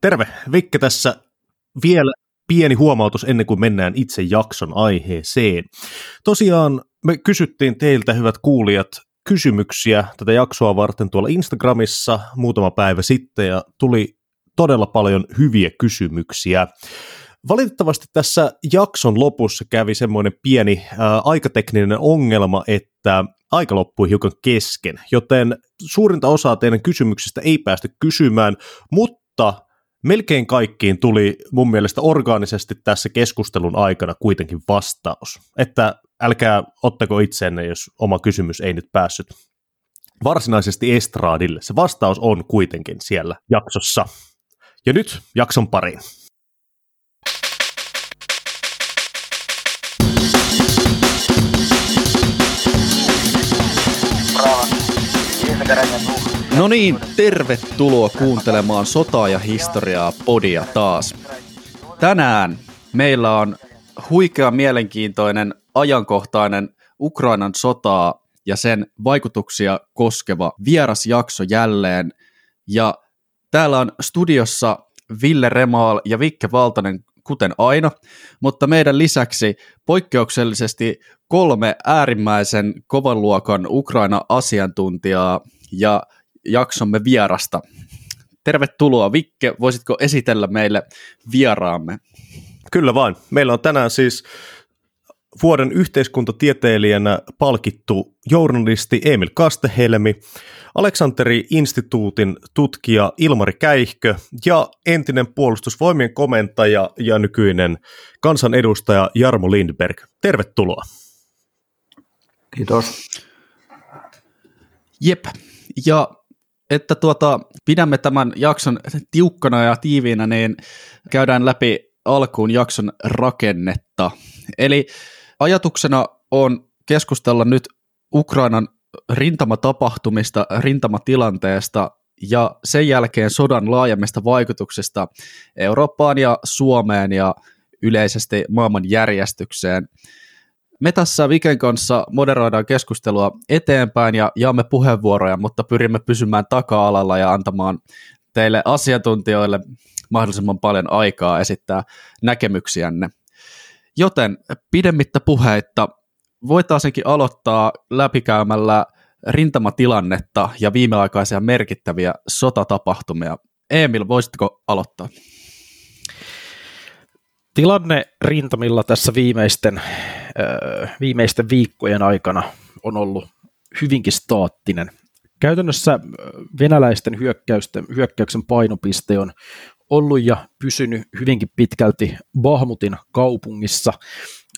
Terve, Vikke tässä. Vielä pieni huomautus ennen kuin mennään itse jakson aiheeseen. Tosiaan me kysyttiin teiltä, hyvät kuulijat, kysymyksiä tätä jaksoa varten tuolla Instagramissa muutama päivä sitten ja tuli todella paljon hyviä kysymyksiä. Valitettavasti tässä jakson lopussa kävi semmoinen pieni aikatekninen ongelma, että aika loppui hiukan kesken, joten suurinta osaa teidän kysymyksistä ei päästy kysymään, mutta melkein kaikkiin tuli mun mielestä orgaanisesti tässä keskustelun aikana kuitenkin vastaus, että älkää ottako itseänne, jos oma kysymys ei nyt päässyt varsinaisesti estraadille. Se vastaus on kuitenkin siellä jaksossa. Ja nyt jakson pariin. No niin, tervetuloa kuuntelemaan Sotaa ja historiaa -podia taas. Tänään meillä on huikea mielenkiintoinen ajankohtainen Ukrainan sotaa ja sen vaikutuksia koskeva vierasjakso jälleen. Ja täällä on studiossa Ville Remaal ja Vikke Valtanen kuten aina, mutta meidän lisäksi poikkeuksellisesti kolme äärimmäisen kovan luokan Ukraina-asiantuntijaa ja jaksomme vierasta. Tervetuloa Vikke, voisitko esitellä meille vieraamme? Kyllä vain. Meillä on tänään siis vuoden yhteiskuntatieteilijänä palkittu journalisti Emil Kastehelmi, Aleksanteri-instituutin tutkija Ilmari Käihkö ja entinen puolustusvoimien komentaja ja nykyinen kansanedustaja Jarmo Lindberg. Tervetuloa. Kiitos. Jep. Ja että pidämme tämän jakson tiukkana ja tiiviinä, niin käydään läpi alkuun jakson rakennetta. Eli ajatuksena on keskustella nyt Ukrainan rintamatapahtumista, rintamatilanteesta ja sen jälkeen sodan laajemmista vaikutuksista Eurooppaan ja Suomeen ja yleisesti maailman järjestykseen. Me tässä Viken kanssa moderoidaan keskustelua eteenpäin ja jaamme puheenvuoroja, mutta pyrimme pysymään taka-alalla ja antamaan teille asiantuntijoille mahdollisimman paljon aikaa esittää näkemyksiänne. Joten pidemmittä puheitta voitaisinkin aloittaa läpikäymällä rintamatilannetta ja viimeaikaisia merkittäviä sotatapahtumia. Emil, voisitko aloittaa? Tilanne rintamilla tässä viimeisten viikkojen aikana on ollut hyvinkin staattinen. Käytännössä venäläisten hyökkäyksen painopiste on ollut ja pysynyt hyvinkin pitkälti Bahmutin kaupungissa.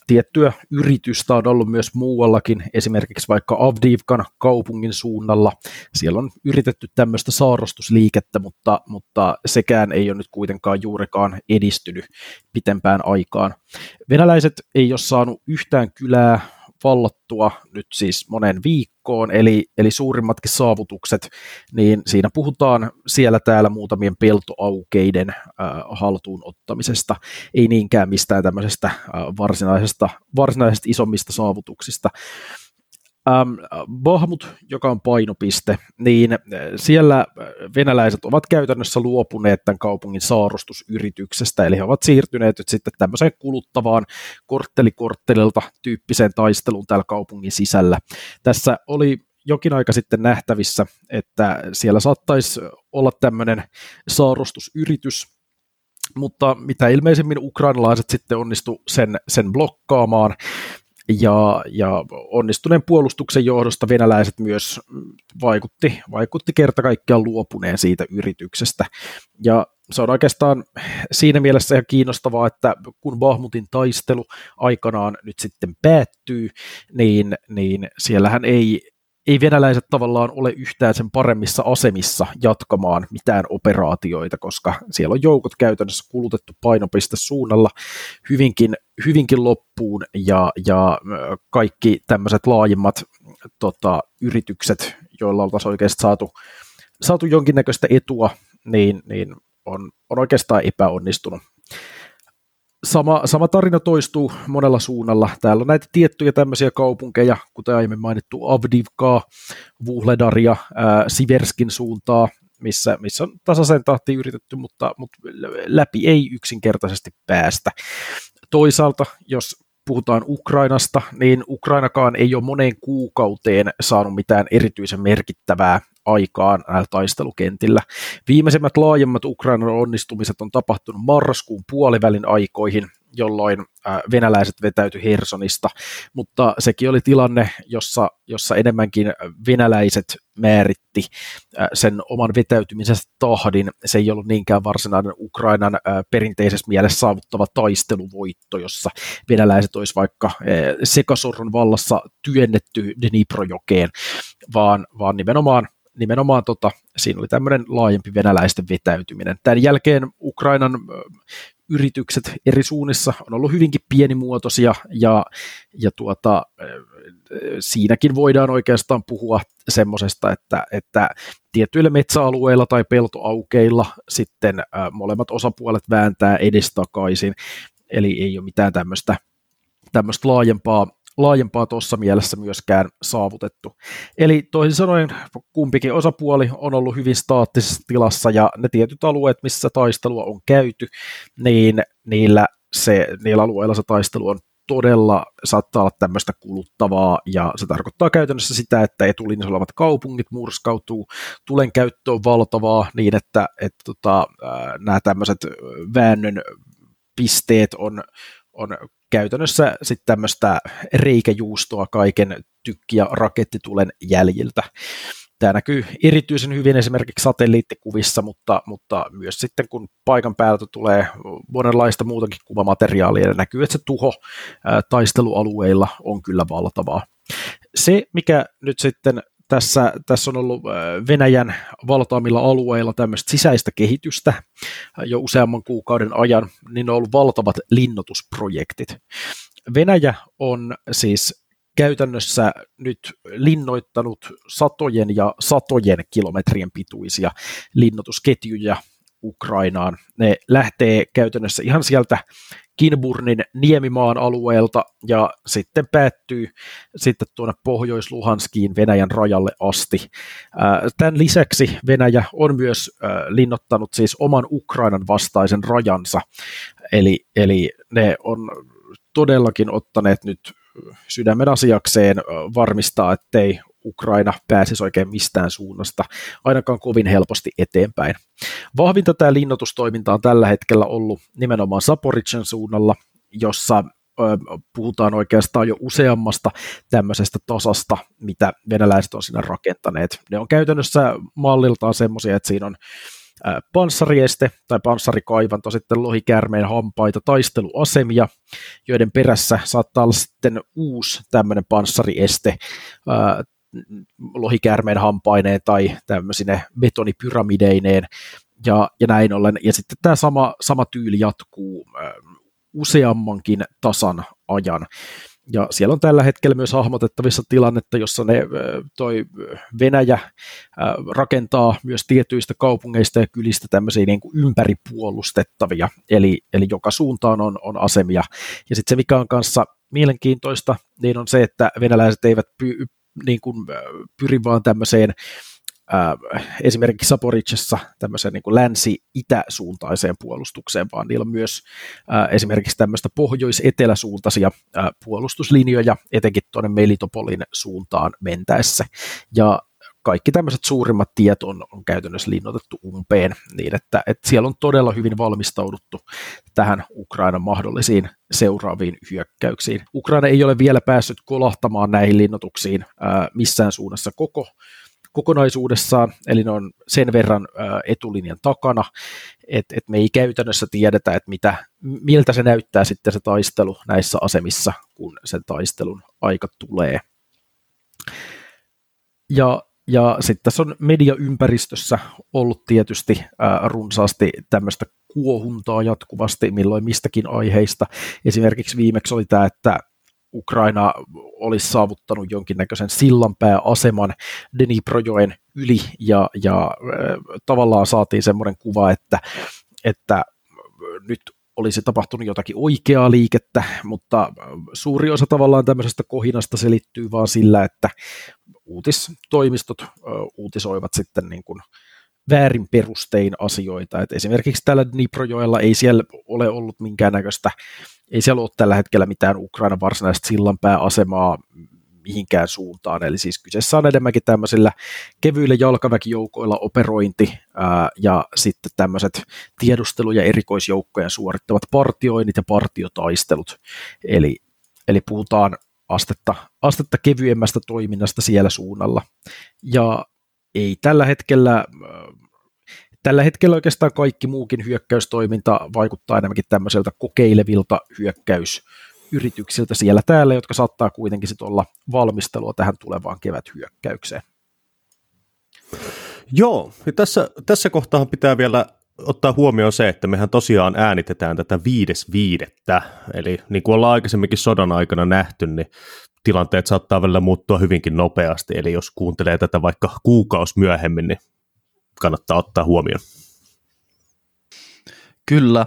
Tiettyä yritystä on ollut myös muuallakin, esimerkiksi vaikka Avdivkan kaupungin suunnalla. Siellä on yritetty tämmöistä saarrostusliikettä, mutta sekään ei ole nyt kuitenkaan juurikaan edistynyt pitempään aikaan. Venäläiset ei ole saanut yhtään kylää vallattua nyt siis moneen viikkoon, eli suurimmatkin saavutukset, niin siinä puhutaan siellä täällä muutamien peltoaukeiden haltuun ottamisesta, ei niinkään mistään tämmöisestä varsinaisesta isommista saavutuksista. Bakhmut, joka on painopiste, niin siellä venäläiset ovat käytännössä luopuneet tämän kaupungin saarustusyrityksestä, eli he ovat siirtyneet nyt sitten tämmöiseen kuluttavaan korttelikorttelilta tyyppiseen taisteluun täällä kaupungin sisällä. Tässä oli jokin aika sitten nähtävissä, että siellä saattaisi olla tämmöinen saarustusyritys, mutta mitä ilmeisimmin ukrainalaiset sitten onnistu sen blokkaamaan, ja onnistuneen puolustuksen johdosta venäläiset myös vaikutti kerta kaikkiaan luopuneen siitä yrityksestä. Ja se on oikeastaan siinä mielessä ihan kiinnostavaa, että kun Bahmutin taistelu aikanaan nyt sitten päättyy, niin siellähän ei venäläiset tavallaan ole yhtään sen paremmissa asemissa jatkamaan mitään operaatioita, koska siellä on joukot käytännössä kulutettu painopistesuunnalla hyvinkin loppuun, ja kaikki tämmöiset laajimmat yritykset, joilla oltaisiin oikeasti saatu jonkinnäköistä etua, niin on oikeastaan epäonnistunut. Sama tarina toistuu monella suunnalla. Täällä on näitä tiettyjä tämmöisiä kaupunkeja, kuten aiemmin mainittu Avdivkaa, Vuhledaria, Siverskin suuntaa, missä on tasaisen tahtiin yritetty, mutta läpi ei yksinkertaisesti päästä. Toisaalta, jos puhutaan Ukrainasta, niin Ukrainakaan ei ole moneen kuukauteen saanut mitään erityisen merkittävää aikaan taistelukentillä. Viimeisimmät laajemmat Ukrainan onnistumiset on tapahtunut marraskuun puolivälin aikoihin, jolloin venäläiset vetäytyi Hersonista, mutta sekin oli tilanne, jossa enemmänkin venäläiset määritti sen oman vetäytymisensä tahdin. Se ei ollut niinkään varsinainen Ukrainan perinteisessä mielessä saavuttava taisteluvoitto, jossa venäläiset olisi vaikka sekasorron vallassa työnnetty Dniprojokeen, vaan nimenomaan siinä oli tämmöinen laajempi venäläisten vetäytyminen. Tämän jälkeen Ukrainan yritykset eri suunnissa on ollut hyvinkin pienimuotoisia ja siinäkin voidaan oikeastaan puhua semmoisesta, että tietyillä metsäalueilla tai peltoaukeilla sitten molemmat osapuolet vääntää edestakaisin, eli ei ole mitään tämmöistä laajempaa tuossa mielessä myöskään saavutettu. Eli toisin sanoen kumpikin osapuoli on ollut hyvin staattisessa tilassa, ja ne tietyt alueet, missä taistelua on käyty, niin niillä alueilla se taistelu on todella, saattaa olla tämmöistä kuluttavaa, ja se tarkoittaa käytännössä sitä, että etulinjassa olevat kaupungit murskautuu, tulen käyttö on valtavaa niin, että nämä tämmöiset väännön pisteet on käytännössä sitten tämmöistä reikäjuustoa kaiken tykki- ja rakettitulen jäljiltä. Tämä näkyy erityisen hyvin esimerkiksi satelliittikuvissa, mutta myös sitten kun paikan päältä tulee monenlaista muutakin kuvamateriaalia, ja näkyy, että se tuho taistelualueilla on kyllä valtavaa. Se, mikä nyt sitten tässä on ollut Venäjän valtaamilla alueilla tämmöistä sisäistä kehitystä jo useamman kuukauden ajan, niin on ollut valtavat linnoitusprojektit. Venäjä on siis käytännössä nyt linnoittanut satojen ja satojen kilometrien pituisia linnoitusketjuja Ukrainaan. Ne lähtee käytännössä ihan sieltä Kinburnin niemimaan alueelta ja sitten päättyy sitten tuonne Pohjois-Luhanskiin Venäjän rajalle asti. Tämän lisäksi Venäjä on myös linnoittanut siis oman Ukrainan vastaisen rajansa, eli ne on todellakin ottaneet nyt sydämen asiakseen varmistaa, ettei Ukraina pääsisi oikein mistään suunnasta, ainakaan kovin helposti eteenpäin. Vahvinta tämä linnoitustoiminta on tällä hetkellä ollut nimenomaan Zaporizhzhian suunnalla, jossa puhutaan oikeastaan jo useammasta tämmöisestä tasasta, mitä venäläiset on siinä rakentaneet. Ne on käytännössä malliltaan semmoisia, että siinä on panssarieste tai panssarikaivanto, sitten lohikäärmeen hampaita, taisteluasemia, joiden perässä saattaa olla sitten uusi tämmöinen panssarieste, lohikäärmeen hampaineen tai tämmöisine betonipyramideineen ja näin ollen. Ja sitten tämä sama tyyli jatkuu useammankin tasan ajan. Ja siellä on tällä hetkellä myös hahmotettavissa tilannetta, jossa Venäjä rakentaa myös tietyistä kaupungeista ja kylistä tämmöisiä niin kuin ympäripuolustettavia, eli joka suuntaan on asemia. Ja sitten se, mikä on kanssa mielenkiintoista, niin on se, että venäläiset eivät pyri vaan tämmöiseen esimerkiksi Zaporizhzhiassa tämmöiseen niin kuin länsi-itäsuuntaiseen puolustukseen, vaan niillä on myös esimerkiksi tämmöistä pohjois-eteläsuuntaisia puolustuslinjoja, etenkin tuonne Melitopolin suuntaan mentäessä. Ja kaikki tämmöiset suurimmat tiet on käytännössä linnoitettu umpeen niin, että siellä on todella hyvin valmistauduttu tähän Ukrainan mahdollisiin seuraaviin hyökkäyksiin. Ukraina ei ole vielä päässyt kolahtamaan näihin linnoituksiin missään suunnassa kokonaisuudessaan, eli ne on sen verran etulinjan takana, että me ei käytännössä tiedetä, että miltä se näyttää sitten se taistelu näissä asemissa, kun sen taistelun aika tulee. Ja sitten tässä on mediaympäristössä ollut tietysti runsaasti tämmöistä kuohuntaa jatkuvasti milloin mistäkin aiheista. Esimerkiksi viimeksi oli tämä, että Ukraina olisi saavuttanut jonkinnäköisen sillanpääaseman Dniprojoen yli ja tavallaan saatiin semmoinen kuva, että nyt olisi tapahtunut jotakin oikeaa liikettä, mutta suuri osa tavallaan tämmöisestä kohinasta selittyy vaan sillä, että uutistoimistot uutisoivat sitten niin kuin väärin perustein asioita. Et esimerkiksi täällä Dniprojoella ei siellä ole ollut minkäännäköistä, ei siellä ole tällä hetkellä mitään Ukrainan varsinaista sillanpääasemaa mihinkään suuntaan. Eli siis kyseessä on enemmänkin tämmöisillä kevyillä jalkaväkijoukoilla operointi ja sitten tämmöiset tiedustelu- ja erikoisjoukkojen suorittavat partioinnit ja partiotaistelut. Eli puhutaan astetta kevyemmästä toiminnasta siellä suunnalla. Ja ei tällä hetkellä oikeastaan kaikki muukin hyökkäystoiminta vaikuttaa enemmänkin tämmöiseltä kokeilevilta hyökkäysyrityksiltä siellä täällä, jotka saattaa kuitenkin sit olla valmistelua tähän tulevaan keväthyökkäykseen. Joo, ja tässä kohtaa pitää vielä ottaa huomioon se, että mehän tosiaan äänitetään tätä 5.5. Eli niin kuin ollaan aikaisemminkin sodan aikana nähty, niin tilanteet saattaa välillä muuttua hyvinkin nopeasti. Eli jos kuuntelee tätä vaikka kuukausi myöhemmin, niin kannattaa ottaa huomioon. Kyllä,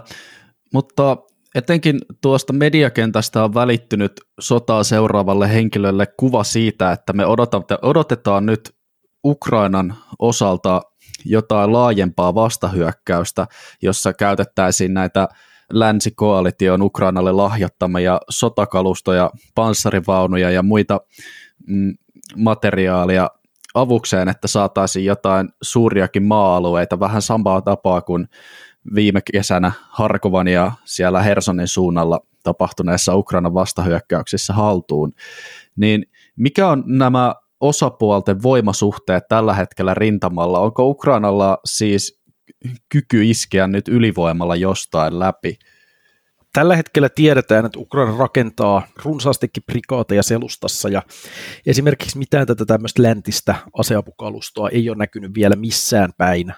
mutta etenkin tuosta mediakentästä on välittynyt sotaa seuraavalle henkilölle kuva siitä, että me odotetaan nyt Ukrainan osalta jotain laajempaa vastahyökkäystä, jossa käytettäisiin näitä länsikoalition Ukrainalle lahjattamia sotakalustoja, panssarivaunuja ja muita materiaalia avukseen, että saataisiin jotain suuriakin maa-alueita, vähän samaa tapaa kuin viime kesänä Harkovan ja siellä Hersonin suunnalla tapahtuneessa Ukrainan vastahyökkäyksissä haltuun. Niin mikä on nämä osapuolten voimasuhteet tällä hetkellä rintamalla? Onko Ukrainalla siis kyky iskeä nyt ylivoimalla jostain läpi? Tällä hetkellä tiedetään, että Ukraina rakentaa runsaastikin prikaateja selustassa ja esimerkiksi mitään tätä tämmöistä läntistä aseapukalustoa ei ole näkynyt vielä missään päin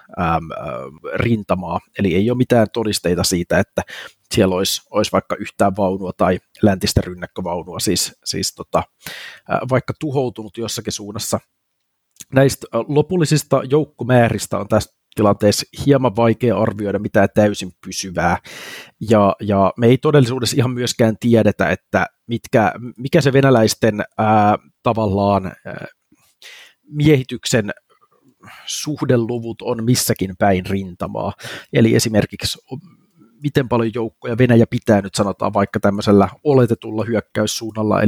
rintamaa, eli ei ole mitään todisteita siitä, että siellä olisi vaikka yhtään vaunua tai läntistä rynnäkkövaunua, vaikka tuhoutunut jossakin suunnassa. Näistä lopullisista joukkomääristä on tässä tilanteessa hieman vaikea arvioida mitään täysin pysyvää, ja me ei todellisuudessa ihan myöskään tiedetä, että mikä se venäläisten miehityksen suhdeluvut on missäkin päin rintamaa, eli esimerkiksi miten paljon joukkoja Venäjä pitää nyt sanotaan vaikka tämmöisellä oletetulla hyökkäyssuunnalla,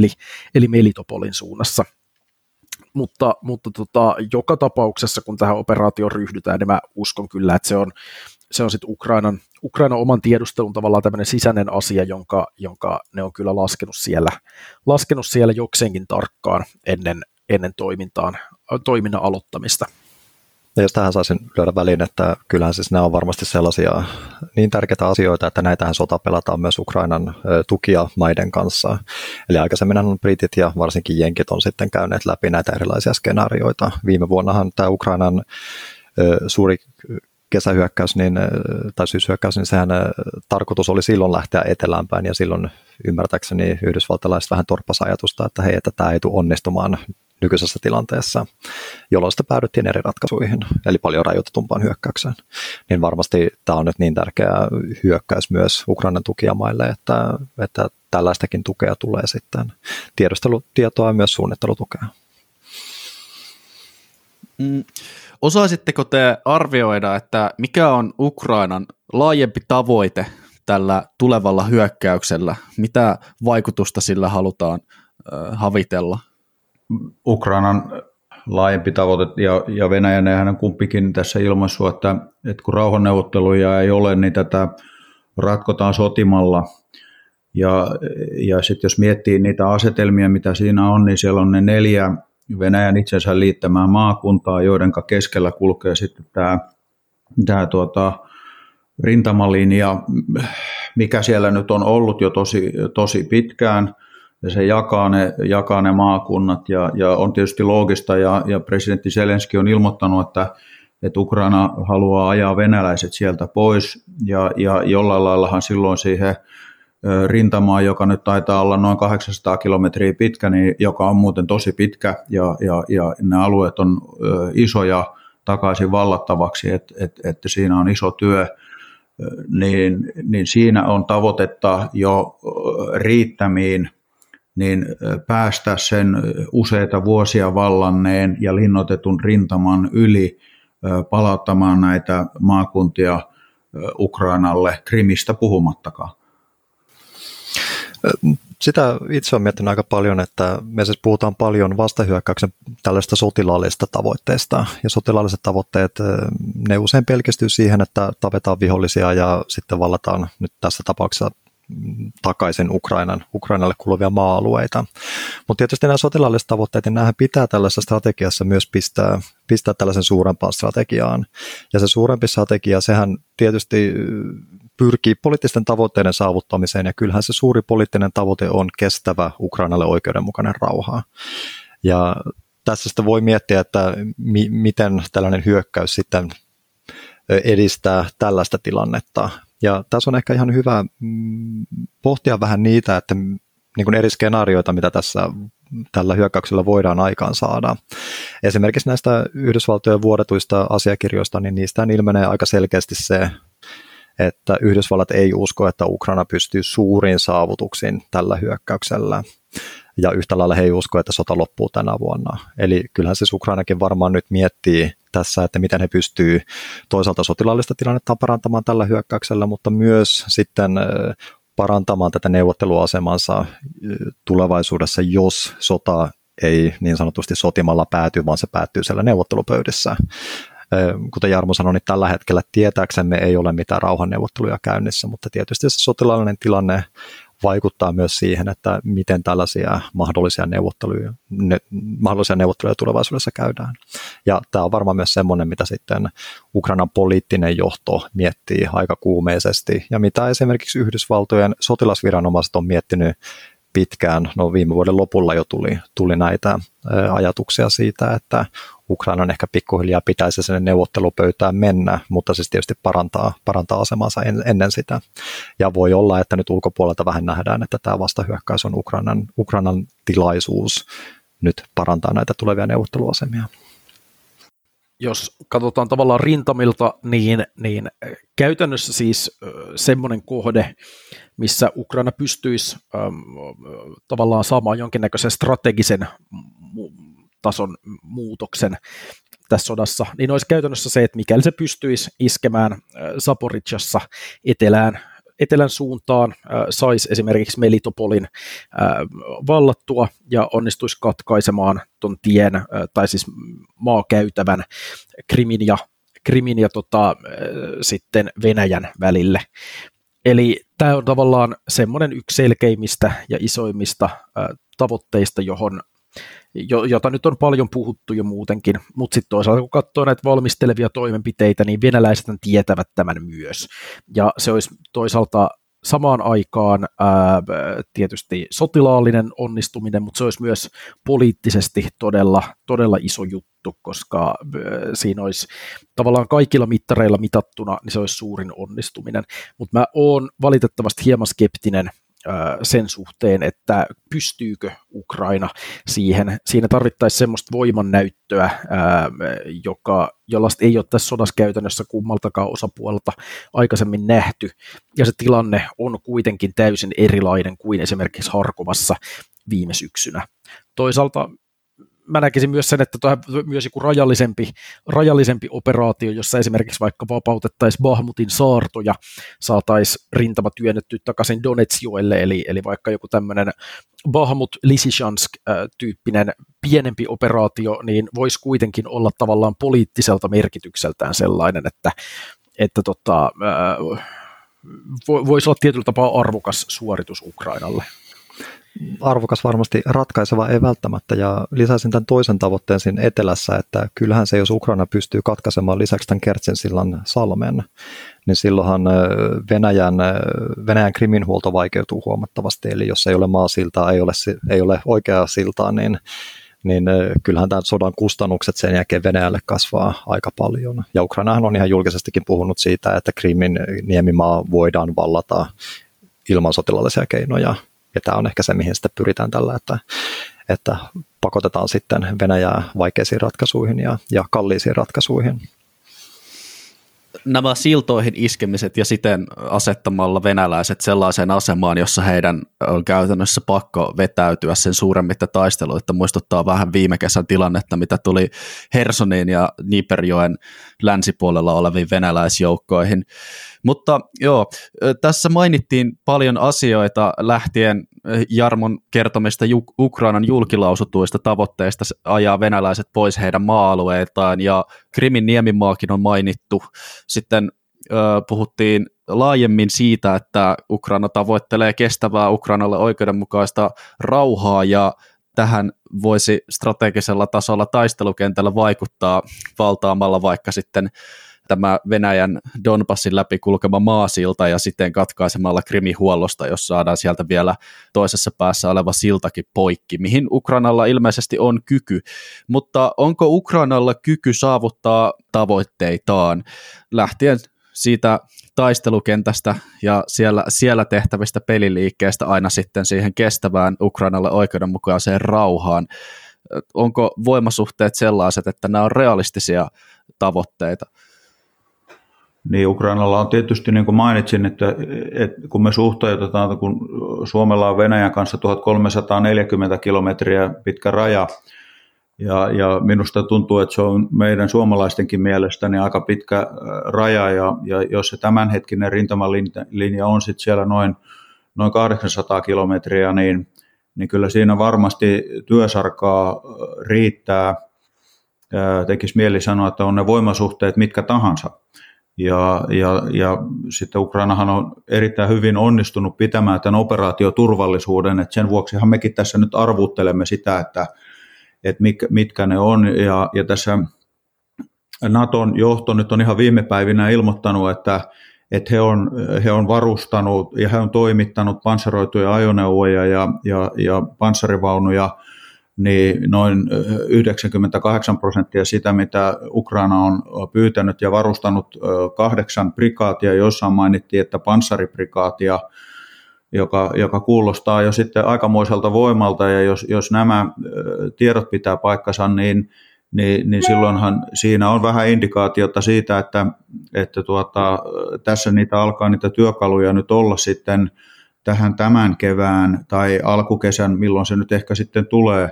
eli Melitopolin suunnassa. Mutta joka tapauksessa, kun tähän operaatioon ryhdytään, niin mä uskon kyllä, että se on sitten Ukrainan oman tiedustelun tavallaan tämmöinen sisäinen asia, jonka ne on kyllä laskenut siellä jokseenkin tarkkaan ennen toiminnan aloittamista. Ja jos tähän saisin lyödä väliin, että kyllähän siis nämä on varmasti sellaisia niin tärkeitä asioita, että näitähän sota pelataan myös Ukrainan tukia maiden kanssa. Eli aikaisemminhan on britit ja varsinkin jenkit on sitten käyneet läpi näitä erilaisia skenaarioita. Viime vuonnahan tämä Ukrainan suuri kesähyökkäys tai syyshyökkäys, niin sehän tarkoitus oli silloin lähteä eteläänpäin ja silloin ymmärtääkseni yhdysvaltalaiset vähän torppasi ajatusta, että hei, että tämä ei tule onnistumaan nykyisessä tilanteessa, jolloin sitä päädyttiin eri ratkaisuihin, eli paljon rajoitetumpaan hyökkäykseen. Niin varmasti tämä on nyt niin tärkeä hyökkäys myös Ukrainan tukijamaille, että tällaistakin tukea tulee sitten tiedustelutietoa ja myös suunnittelutukea. Osaisitteko te arvioida, että mikä on Ukrainan laajempi tavoite tällä tulevalla hyökkäyksellä? Mitä vaikutusta sillä halutaan havitella? Ukrainan laajempi tavoite ja Venäjän ja hänen kumpikin tässä ilmaisu, että kun rauhanneuvotteluja ei ole, niin tätä ratkotaan sotimalla. Ja sitten jos miettii niitä asetelmia, mitä siinä on, niin siellä on ne 4 Venäjän itsensä liittämää maakuntaa, joiden keskellä kulkee sitten tämä rintamalinja, mikä siellä nyt on ollut jo tosi pitkään. Ja se jakaa ne maakunnat ja on tietysti loogista ja presidentti Zelenski on ilmoittanut, että Ukraina haluaa ajaa venäläiset sieltä pois ja jollain laillahan silloin siihen rintamaan, joka nyt taitaa olla noin 800 kilometriä pitkä, niin joka on muuten tosi pitkä ja nämä alueet on isoja takaisin vallattavaksi, että siinä on iso työ. Niin siinä on tavoitetta jo riittämiin, niin päästä sen useita vuosia vallanneen ja linnoitetun rintaman yli palauttamaan näitä maakuntia Ukrainalle Krimistä puhumattakaan? Sitä itse olen miettinyt aika paljon, että me siis puhutaan paljon vastahyökkäyksen tällaista sotilaallisista tavoitteista. Ja sotilaalliset tavoitteet, ne usein pelkistyy siihen, että tapetaan vihollisia ja sitten vallataan nyt tässä tapauksessa takaisin Ukrainalle kuuluvia maa-alueita. Mutta tietysti nämä sotilaalliset tavoitteet, niin näähän pitää tällaisessa strategiassa myös pistää tällaisen suurempaan strategiaan. Ja se suurempi strategia, sehän tietysti pyrkii poliittisten tavoitteiden saavuttamiseen, ja kyllähän se suuri poliittinen tavoite on kestävä Ukrainalle oikeudenmukainen rauha. Ja tässä sitten voi miettiä, että miten tällainen hyökkäys sitten edistää tällaista tilannetta. Ja tässä on ehkä ihan hyvä pohtia vähän niitä, että niin kuin eri skenaarioita, mitä tällä hyökkäyksellä voidaan aikaansaada. Esimerkiksi näistä Yhdysvaltojen vuodetuista asiakirjoista, niin niistä ilmenee aika selkeästi se, että Yhdysvallat ei usko, että Ukraina pystyy suuriin saavutuksiin tällä hyökkäyksellä. Ja yhtä lailla he ei usko, että sota loppuu tänä vuonna. Eli kyllähän siis Ukrainakin varmaan nyt miettii tässä, että miten he pystyy toisaalta sotilaallista tilannetta parantamaan tällä hyökkäyksellä, mutta myös sitten parantamaan tätä neuvotteluasemansa tulevaisuudessa, jos sota ei niin sanotusti sotimalla pääty, vaan se päättyy siellä neuvottelupöydissä. Kuten Jarmo sanoi, niin tällä hetkellä tietääksemme ei ole mitään rauhanneuvotteluja käynnissä, mutta tietysti se sotilaallinen tilanne vaikuttaa myös siihen, että miten tällaisia mahdollisia neuvotteluja tulevaisuudessa käydään. Ja tämä on varmaan myös semmoinen, mitä sitten Ukrainan poliittinen johto miettii aika kuumeisesti, ja mitä esimerkiksi Yhdysvaltojen sotilasviranomaiset on miettinyt pitkään, viime vuoden lopulla jo tuli näitä ajatuksia siitä, että Ukrainan ehkä pikkuhiljaa pitäisi sinne neuvottelupöytään mennä, mutta siis tietysti parantaa asemansa ennen sitä. Ja voi olla, että nyt ulkopuolelta vähän nähdään, että tämä vastahyökkäys on Ukrainan tilaisuus nyt parantaa näitä tulevia neuvotteluasemia. Jos katsotaan tavallaan rintamilta, niin käytännössä siis semmoinen kohde, missä Ukraina pystyisi tavallaan saamaan jonkinnäköisen strategisen tason muutoksen tässä sodassa, niin olisi käytännössä se, että mikäli se pystyisi iskemään Zaporizhzhiassa etelän suuntaan, saisi esimerkiksi Melitopolin vallattua ja onnistuisi katkaisemaan ton tien, tai siis maakäytävän Krimin ja sitten Venäjän välille. Eli tämä on tavallaan semmoinen yksi selkeimmistä ja isoimmista tavoitteista, jota nyt on paljon puhuttu jo muutenkin, mutta sitten toisaalta kun katsoo näitä valmistelevia toimenpiteitä, niin venäläiset tietävät tämän myös. Ja se olisi toisaalta samaan aikaan tietysti sotilaallinen onnistuminen, mutta se olisi myös poliittisesti todella, todella iso juttu, koska siinä olisi tavallaan kaikilla mittareilla mitattuna, niin se olisi suurin onnistuminen. Mutta mä oon valitettavasti hieman skeptinen sen suhteen, että pystyykö Ukraina siihen. Siinä tarvittaisiin semmoista voimannäyttöä, jolla ei ole tässä sodassa käytännössä kummaltakaan osapuolelta aikaisemmin nähty, ja se tilanne on kuitenkin täysin erilainen kuin esimerkiksi Harkovassa viime syksynä. Toisaalta mä näkisin myös sen, että tämä myös joku rajallisempi operaatio, jossa esimerkiksi vaikka vapautettaisiin Bakhmutin saartoja, saataisiin rintama työnnettyä takaisin Donetsjoelle, eli vaikka joku tämmöinen Bakhmut-Lysychansk-tyyppinen pienempi operaatio, niin voisi kuitenkin olla tavallaan poliittiselta merkitykseltään sellainen, että voisi olla tietyllä tapaa arvokas suoritus Ukrainalle. Arvokas varmasti, ratkaiseva ei välttämättä, ja lisäisin tämän toisen tavoitteen siinä etelässä, että kyllähän se, jos Ukraina pystyy katkaisemaan lisäksi tämän Kertsinsillan salmen, niin silloinhan Venäjän Krimin huolto vaikeutuu huomattavasti, eli jos ei ole maasiltaa, ei ole oikeaa siltaa, niin kyllähän tämän sodan kustannukset sen jälkeen Venäjälle kasvaa aika paljon. Ja Ukrainahan on ihan julkisestikin puhunut siitä, että Krimin niemimaa voidaan vallata ilman sotilaallisia keinoja. Ja tämä on ehkä se, mihin sitä pyritään tällä, että pakotetaan sitten Venäjää vaikeisiin ratkaisuihin ja kalliisiin ratkaisuihin. nämä siltoihin iskemiset ja siten asettamalla venäläiset sellaiseen asemaan, jossa heidän on käytännössä pakko vetäytyä sen suuremmitta taisteluita, muistuttaa vähän viime kesän tilannetta, mitä tuli Hersonin ja Dniperjoen länsipuolella oleviin venäläisjoukkoihin. Mutta joo, tässä mainittiin paljon asioita lähtien Jarmon kertomista Ukrainan julkilausutuista tavoitteista ajaa venäläiset pois heidän maa-alueitaan, ja Krimin niemimaakin on mainittu. Sitten puhuttiin laajemmin siitä, että Ukraina tavoittelee kestävää Ukrainalle oikeudenmukaista rauhaa, ja tähän voisi strategisella tasolla taistelukentällä vaikuttaa valtaamalla vaikka sitten tämä Venäjän Donbassin läpi kulkema maasilta ja sitten katkaisemalla Krimi-huollosta, jos saadaan sieltä vielä toisessa päässä oleva siltakin poikki, mihin Ukrainalla ilmeisesti on kyky. Mutta onko Ukrainalla kyky saavuttaa tavoitteitaan lähtien siitä taistelukentästä ja siellä tehtävistä peliliikkeistä aina sitten siihen kestävään Ukrainalle oikeudenmukaiseen rauhaan? Onko voimasuhteet sellaiset, että nämä on realistisia tavoitteita? Niin, Ukrainalla on tietysti, niin kuin mainitsin, että kun me suhteutetaan, kun Suomella on Venäjän kanssa 1340 kilometriä pitkä raja, ja minusta tuntuu, että se on meidän suomalaistenkin mielestäni aika pitkä raja, ja jos se tämänhetkinen rintamalinja on sitten siellä noin 800 kilometriä, niin kyllä siinä varmasti työsarkaa riittää. Tekisi mieli sanoa, että on ne voimasuhteet mitkä tahansa. Ja sitten Ukrainahan on erittäin hyvin onnistunut pitämään tämän operaatioturvallisuuden, että sen vuoksihan mekin tässä nyt arvuuttelemme sitä, että mitkä ne on, ja tässä Naton johto nyt on ihan viime päivinä ilmoittanut, että he on varustanut ja he on toimittanut panssaroituja ajoneuvoja ja panssarivaunuja, niin noin 98% sitä, mitä Ukraina on pyytänyt, ja varustanut 8 prikaatia, joissa mainittiin, että panssariprikaatia, joka kuulostaa jo sitten aikamoiselta voimalta, ja jos nämä tiedot pitää paikkansa, niin silloinhan siinä on vähän indikaatiota siitä, että tässä niitä työkaluja nyt olla sitten tähän tämän kevään tai alkukesän, milloin se nyt ehkä sitten tulee,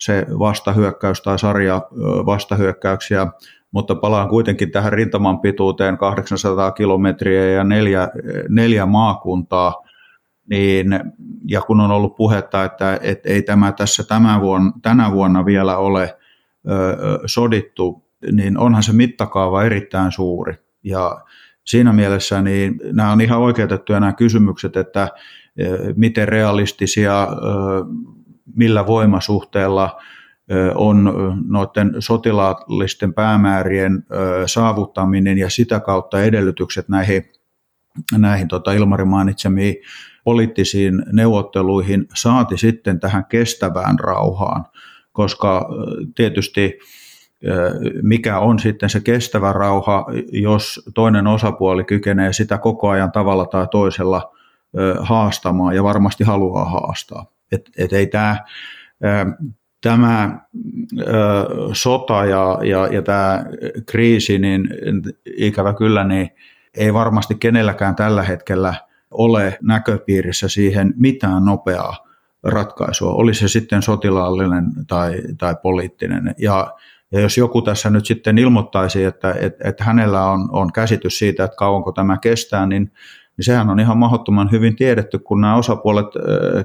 se vastahyökkäys tai sarja vastahyökkäyksiä, mutta palaan kuitenkin tähän rintaman pituuteen 800 kilometriä ja neljä maakuntaa, niin, ja kun on ollut puhetta, että ei tämä tässä tänä vuonna vielä ole sodittu, niin onhan se mittakaava erittäin suuri, ja siinä mielessä niin nämä on ihan oikeutettuja nämä kysymykset, että miten realistisia, millä voimasuhteella on noiden sotilaallisten päämäärien saavuttaminen ja sitä kautta edellytykset näihin Ilmari mainitsemiin poliittisiin neuvotteluihin, saati sitten tähän kestävään rauhaan, koska tietysti mikä on sitten se kestävä rauha, jos toinen osapuoli kykenee sitä koko ajan tavalla tai toisella haastamaan ja varmasti haluaa haastaa. Et ei tämä sota ja tämä kriisi, niin ikävä kyllä, niin ei varmasti kenelläkään tällä hetkellä ole näköpiirissä siihen mitään nopeaa ratkaisua, oli se sitten sotilaallinen tai poliittinen. Ja jos joku tässä nyt sitten ilmoittaisi, että hänellä on käsitys siitä, että kauanko tämä kestää, niin sehän on ihan mahdottoman hyvin tiedetty, kun nämä osapuolet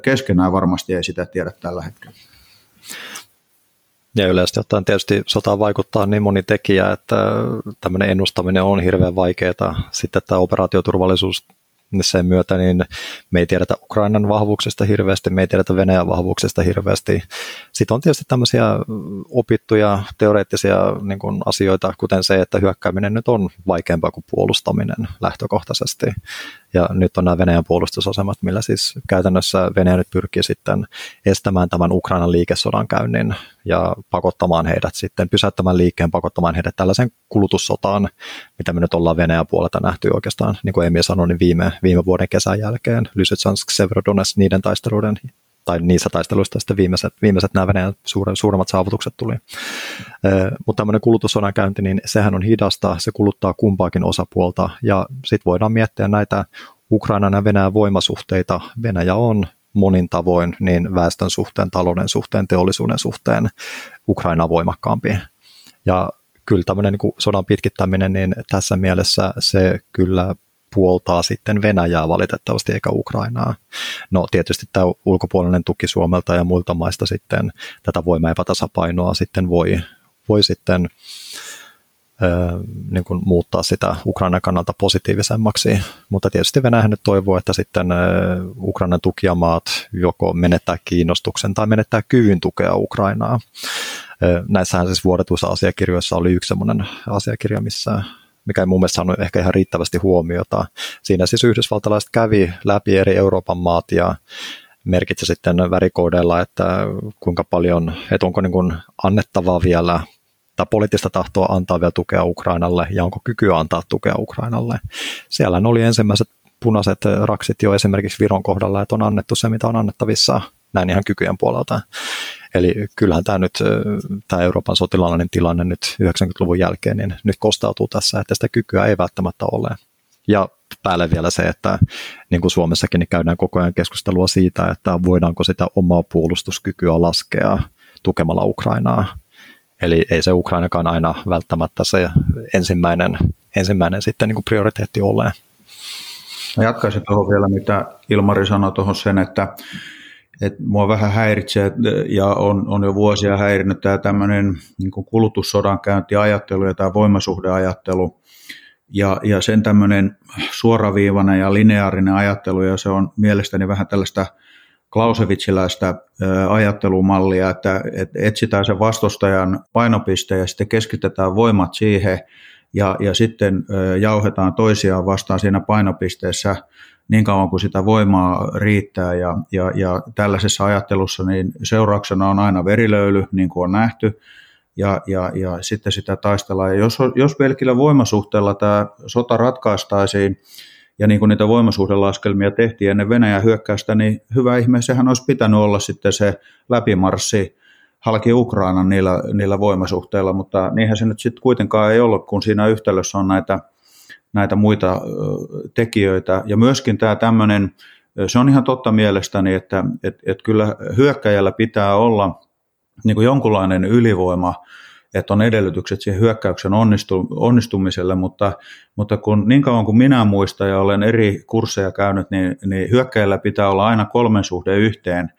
keskenään varmasti ei sitä tiedä tällä hetkellä. Ja yleisesti ottaen tietysti sotaan vaikuttaa niin moni tekijä, että tämmöinen ennustaminen on hirveän vaikeaa. Sitten tämä operaatioturvallisuus sen myötä, niin me ei tiedetä Ukrainan vahvuuksista hirveästi, me ei tiedetä Venäjän vahvuuksista hirveästi. Sitten on tietysti tämmöisiä opittuja teoreettisia niin kuin asioita, kuten se, että hyökkääminen nyt on vaikeampaa kuin puolustaminen lähtökohtaisesti. Ja nyt on nämä Venäjän puolustusasemat, millä siis käytännössä Venäjä nyt pyrkii sitten estämään tämän Ukrainan liikesodan käynnin ja pakottamaan heidät sitten, pysäyttämään liikkeen, pakottamaan heidät tällaisen kulutussotaan, mitä me nyt ollaan Venäjän puolelta nähty oikeastaan, niin kuin Emil sanoi, niin viime vuoden kesän jälkeen Lysychansk, Severodonetsk, niiden taisteluiden tai niissä taisteluissa sitten viimeiset nämä Venäjän suuremmat saavutukset tuli. Mutta tämmöinen kulutussodan käynti, niin sehän on hidasta, se kuluttaa kumpaakin osapuolta, ja sitten voidaan miettiä näitä Ukrainan ja Venäjän voimasuhteita. Venäjä on monin tavoin niin väestön suhteen, talouden suhteen, teollisuuden suhteen Ukrainaa voimakkaampi. Ja kyllä tämmöinen niin kuin sodan pitkittäminen, niin tässä mielessä se kyllä puoltaa sitten Venäjää valitettavasti eikä Ukrainaa. No tietysti tämä ulkopuolinen tuki Suomelta ja muilta maista sitten tätä voimaepätasapainoa sitten voi sitten niin kuin muuttaa sitä Ukrainan kannalta positiivisemmaksi, mutta tietysti Venäjä nyt toivoo, että sitten Ukrainan tukijamaat joko menettää kiinnostuksen tai menettää kyvyn tukea Ukrainaa. Näissähän siis vuodetuissa asiakirjoissa oli yksi sellainen asiakirja, mikä ei mun mielestä saanut ehkä ihan riittävästi huomiota. Siinä siis yhdysvaltalaiset kävi läpi eri Euroopan maat ja merkitsi sitten värikoodeilla, että kuinka paljon, että onko niin kuin annettavaa vielä tai poliittista tahtoa antaa vielä tukea Ukrainalle ja onko kykyä antaa tukea Ukrainalle. Siellä oli ensimmäiset punaiset raksit jo esimerkiksi Viron kohdalla, että on annettu se, mitä on annettavissa, näin ihan kykyjen puolelta. Eli kyllähän tämä Euroopan sotilaallinen tilanne nyt 90-luvun jälkeen, niin nyt kostautuu tässä, että sitä kykyä ei välttämättä ole. Ja päälle vielä se, että niin kuin Suomessakin niin käydään koko ajan keskustelua siitä, että voidaanko sitä omaa puolustuskykyä laskea tukemalla Ukrainaa. Eli ei se Ukrainakaan aina välttämättä se ensimmäinen sitten niin kuin prioriteetti ole. Jatkaisin tuohon vielä, mitä Ilmari sanoi tuohon sen, että mua vähän häiritsee ja on jo vuosia häirinnyt tämä tämmöinen niin kuin kulutussodankäyntiajattelu ja tämä voimasuhdeajattelu ja sen tämmöinen suoraviivainen ja lineaarinen ajattelu, ja se on mielestäni vähän tällaista Clausewitziläistä ajattelumallia, että etsitään se vastustajan painopiste ja sitten keskitetään voimat siihen ja sitten jauhetaan toisiaan vastaan siinä painopisteessä niin kauan kuin sitä voimaa riittää, ja tällaisessa ajattelussa niin seurauksena on aina verilöyly, niin kuin on nähty, ja sitten sitä taistellaan. Ja jos pelkillä voimasuhteella tämä sota ratkaistaisiin, ja niin kuin niitä voimasuhdelaskelmia tehtiin ennen Venäjän hyökkäystä, niin hyvä ihme, sehän olisi pitänyt olla sitten se läpimarssi halki Ukrainan niillä voimasuhteilla, mutta niinhän se nyt sitten kuitenkaan ei ollut, kun siinä yhtälössä on näitä muita tekijöitä. Ja myöskin tämä tämmöinen, se on ihan totta mielestäni, että kyllä hyökkäjällä pitää olla niin kuin jonkunlainen ylivoima, että on edellytykset siihen hyökkäyksen onnistumiselle, mutta kun niin kauan kuin minä muistan ja olen eri kursseja käynyt, niin hyökkäjällä pitää olla aina 3:1,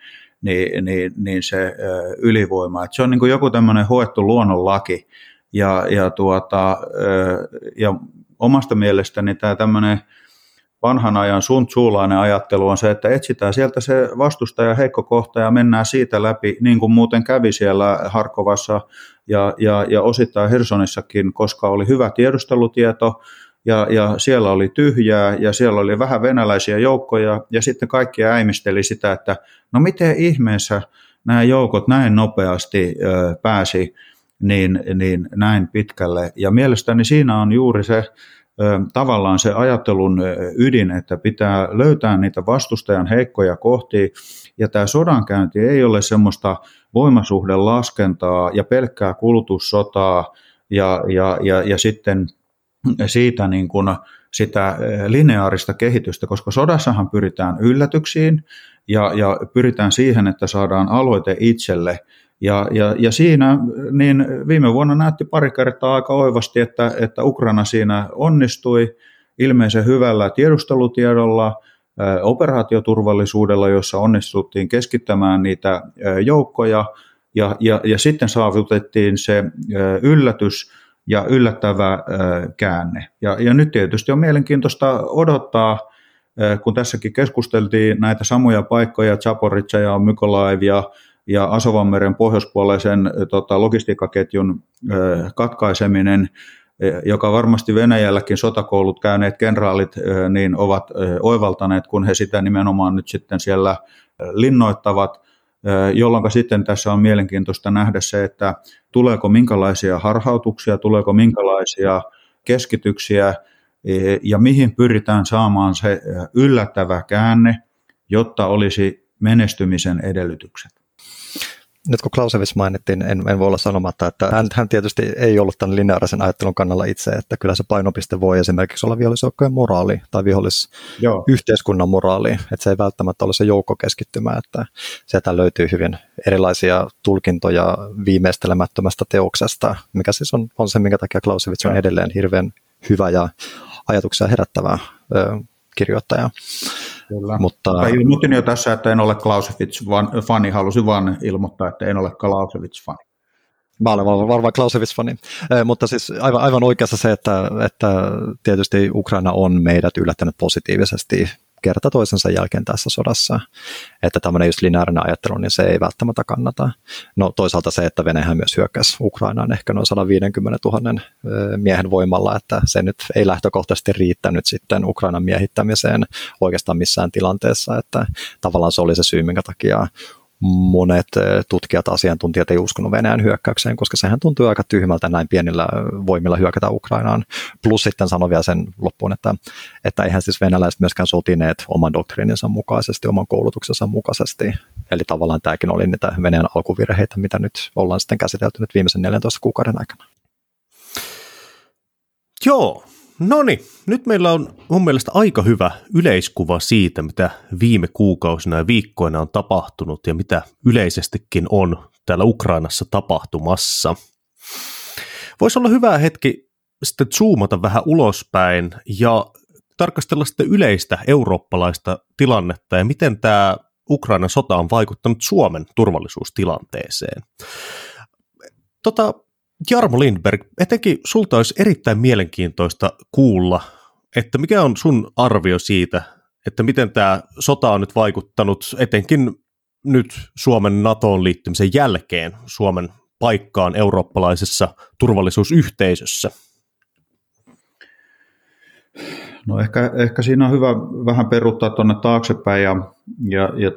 niin se ylivoima. Että se on niin kuin joku tämmöinen hoettu luonnonlaki, ja omasta mielestäni tämä tämmöinen vanhan ajan sun suulainen ajattelu on se, että etsitään sieltä se vastustaja heikko kohta ja mennään siitä läpi, niin kuin muuten kävi siellä Harkovassa ja osittain Hersonissakin, koska oli hyvä tiedustelutieto ja siellä oli tyhjää ja siellä oli vähän venäläisiä joukkoja ja sitten kaikki äimisteli sitä, että no miten ihmeessä nämä joukot näin nopeasti pääsi niin näin pitkälle, ja mielestäni siinä on juuri se tavallaan se ajattelun ydin, että pitää löytää niitä vastustajan heikkoja kohtia, ja tämä sodankäynti ei ole semmoista voimasuhdelaskentaa ja pelkkää kulutussotaa ja sitten siitä niin kuin sitä lineaarista kehitystä, koska sodassahan pyritään yllätyksiin ja pyritään siihen, että saadaan aloite itselle. Ja siinä niin viime vuonna näytti pari kertaa aika oivasti, että Ukraina siinä onnistui ilmeisen hyvällä tiedustelutiedolla, operaatioturvallisuudella, jossa onnistuttiin keskittämään niitä joukkoja ja sitten saavutettiin se yllätys ja yllättävä käänne. Ja nyt tietysti on mielenkiintoista odottaa, kun tässäkin keskusteltiin näitä samoja paikkoja, Zaporizhzhia ja Mykolajiv ja Asovanmeren pohjoispuoleisen logistiikkaketjun katkaiseminen, joka varmasti Venäjälläkin sotakoulut käyneet kenraalit niin ovat oivaltaneet, kun he sitä nimenomaan nyt sitten siellä linnoittavat, jolloin sitten tässä on mielenkiintoista nähdä se, että tuleeko minkälaisia harhautuksia, tuleeko minkälaisia keskityksiä ja mihin pyritään saamaan se yllättävä käänne, jotta olisi menestymisen edellytykset. Nyt kun Clausewitz mainittiin, en voi olla sanomatta, että hän tietysti ei ollut tämän lineaarisen ajattelun kannalla itse, että kyllä se painopiste voi esimerkiksi olla vihollisjoukkojen moraali tai vihollisyhteiskunnan moraali, että se ei välttämättä ole se joukkokeskittymä, että sieltä löytyy hyvin erilaisia tulkintoja viimeistelemättömästä teoksesta, mikä siis on se, minkä takia Clausewitz on edelleen hirveän hyvä ja ajatuksia herättävää kirjoittajaa. Kyllä. Mutta ilmoitin jo tässä, että en ole Clausewitz-fani, halusin vaan ilmoittaa, että en ole Clausewitz-fani. Mä olen varmaan Clausewitz-fani, mutta siis aivan oikeassa se, että tietysti Ukraina on meidät yllättänyt positiivisesti kerta toisensa jälkeen tässä sodassa, että tämmöinen just lineaarinen ajattelu, niin se ei välttämättä kannata. No toisaalta se, että Venäjä myös hyökkäsi Ukrainaan ehkä noin 150 000 miehen voimalla, että se nyt ei lähtökohtaisesti riittänyt sitten Ukrainan miehittämiseen oikeastaan missään tilanteessa, että tavallaan se oli se syy, minkä takia monet tutkijat, asiantuntijat ei uskonut Venäjän hyökkäykseen, koska sehän tuntuu aika tyhmältä näin pienillä voimilla hyökätä Ukrainaan. Plus sitten sanon vielä sen loppuun, että eihän siis venäläiset myöskään sotineet oman doktriininsa mukaisesti, oman koulutuksensa mukaisesti. Eli tavallaan tämäkin oli niitä Venäjän alkuvirheitä, mitä nyt ollaan sitten käsitelty nyt viimeisen 14 kuukauden aikana. Joo, no niin. Nyt meillä on mun mielestä aika hyvä yleiskuva siitä, mitä viime kuukausina ja viikkoina on tapahtunut ja mitä yleisestikin on täällä Ukrainassa tapahtumassa. Voisi olla hyvä hetki sitten zoomata vähän ulospäin ja tarkastella sitten yleistä eurooppalaista tilannetta ja miten tämä Ukrainan sota on vaikuttanut Suomen turvallisuustilanteeseen. Jarmo Lindberg, etenkin sulta olisi erittäin mielenkiintoista kuulla, että mikä on sun arvio siitä, että miten tämä sota on nyt vaikuttanut etenkin nyt Suomen NATOon liittymisen jälkeen Suomen paikkaan eurooppalaisessa turvallisuusyhteisössä? No ehkä siinä on hyvä vähän peruuttaa tuonne taaksepäin ja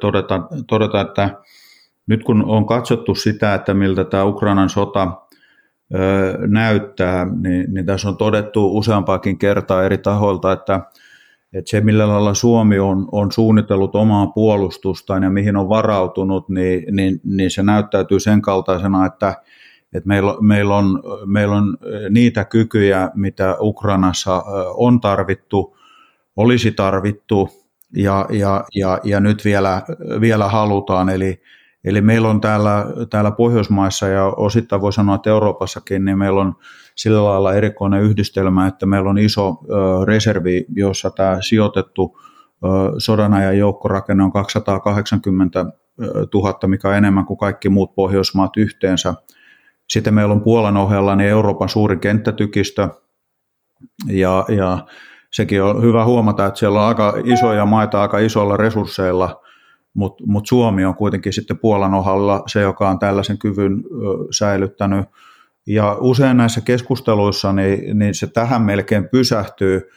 todeta, että nyt kun on katsottu sitä, että miltä tämä Ukrainan sota näyttää, niin tässä on todettu useampaakin kertaa eri tahoilta, että se millä lailla Suomi on suunnitellut omaa puolustustaan ja mihin on varautunut, niin se näyttäytyy sen kaltaisena, että meillä on niitä kykyjä, mitä Ukrainassa on tarvittu, olisi tarvittu ja nyt vielä halutaan, Eli meillä on täällä Pohjoismaissa ja osittain voi sanoa, että Euroopassakin, niin meillä on sillä lailla erikoinen yhdistelmä, että meillä on iso reservi, jossa tämä sijoitettu sodanajan joukkorakenne on 280 000, mikä on enemmän kuin kaikki muut Pohjoismaat yhteensä. Sitten meillä on Puolan ohella niin Euroopan suurin kenttätykistö ja sekin on hyvä huomata, että siellä on aika isoja maita aika isoilla resursseilla. Mutta Suomi on kuitenkin sitten Puolan ohalla se, joka on tällaisen kyvyn säilyttänyt. Ja usein näissä keskusteluissa niin se tähän melkein pysähtyy.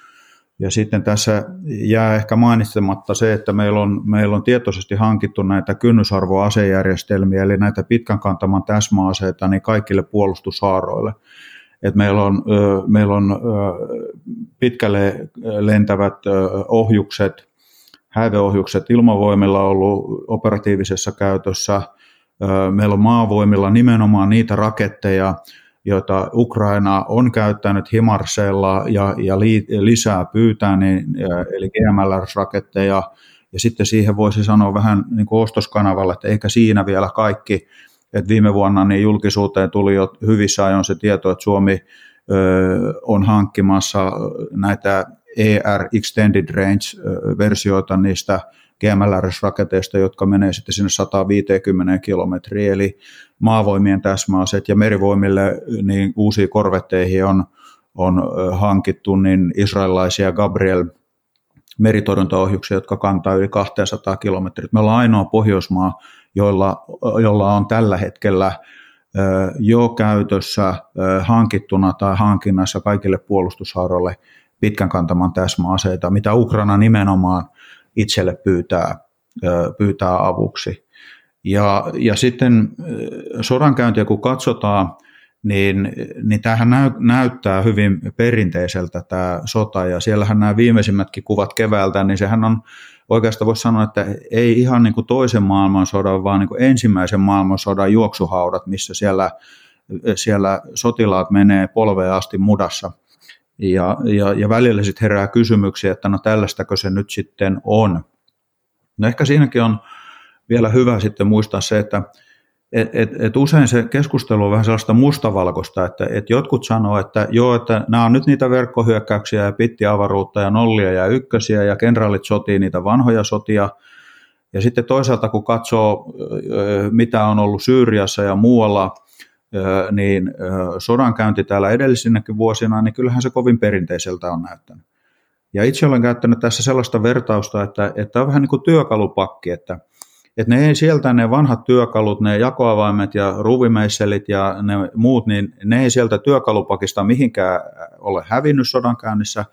Ja sitten tässä jää ehkä mainitsematta se, että meillä on tietoisesti hankittu näitä kynnysarvoasejärjestelmiä, eli näitä pitkän kantaman täsmäaseita niin kaikille puolustushaaroille. Et meillä on pitkälle lentävät ohjukset, häiveohjukset ilmavoimilla on ollut operatiivisessa käytössä. Meillä on maavoimilla nimenomaan niitä raketteja, joita Ukraina on käyttänyt Himarsella ja lisää pyytää, eli GMLRS-raketteja. Ja sitten siihen voisi sanoa vähän niin kuin ostoskanavalla, että eikä siinä vielä kaikki. Et viime vuonna niin julkisuuteen tuli jo hyvissä ajoin se tieto, että Suomi on hankkimassa näitä ER Extended Range-versioita niistä GMLRS-raketeista, jotka menee sitten sinne 150 kilometriä, eli maavoimien täsmäaset ja merivoimille niin uusiin korvetteihin on hankittu niin israelilaisia Gabriel meritorjuntaohjuksia, jotka kantaa yli 200 kilometriä. Me ollaan ainoa Pohjoismaa, jolla on tällä hetkellä jo käytössä hankittuna tai hankinnassa kaikille puolustushaaroille pitkän kantaman täsmäaseita, mitä Ukraina nimenomaan itselle pyytää avuksi. Ja sitten sodankäyntiä kun katsotaan, niin tämähän näyttää hyvin perinteiseltä tämä sota, ja siellähän nämä viimeisimmätkin kuvat keväältä, niin sehän on oikeastaan voisi sanoa, että ei ihan niin kuin toisen maailmansodan, vaan niin kuin ensimmäisen maailmansodan juoksuhaudat, missä siellä sotilaat menee polveen asti mudassa. Ja välillä sitten herää kysymyksiä, että no tällaistako se nyt sitten on. No ehkä siinäkin on vielä hyvä sitten muistaa se, että usein se keskustelu on vähän sellaista mustavalkoista, että jotkut sanoo, että joo, että nämä on nyt niitä verkkohyökkäyksiä ja pittiavaruutta ja nollia ja ykkösiä ja kenraalit sotii niitä vanhoja sotia. Ja sitten toisaalta kun katsoo, mitä on ollut Syyriassa ja muualla, niin sodankäynti täällä edellisinäkin vuosina, niin kyllähän se kovin perinteiseltä on näyttänyt. Ja itse olen käyttänyt tässä sellaista vertausta, että on vähän niin kuin työkalupakki, että ne vanhat työkalut, ne jakoavaimet ja ruuvimeisselit ja ne muut, niin ne ei sieltä työkalupakista mihinkään ole hävinnyt sodankäynnissä,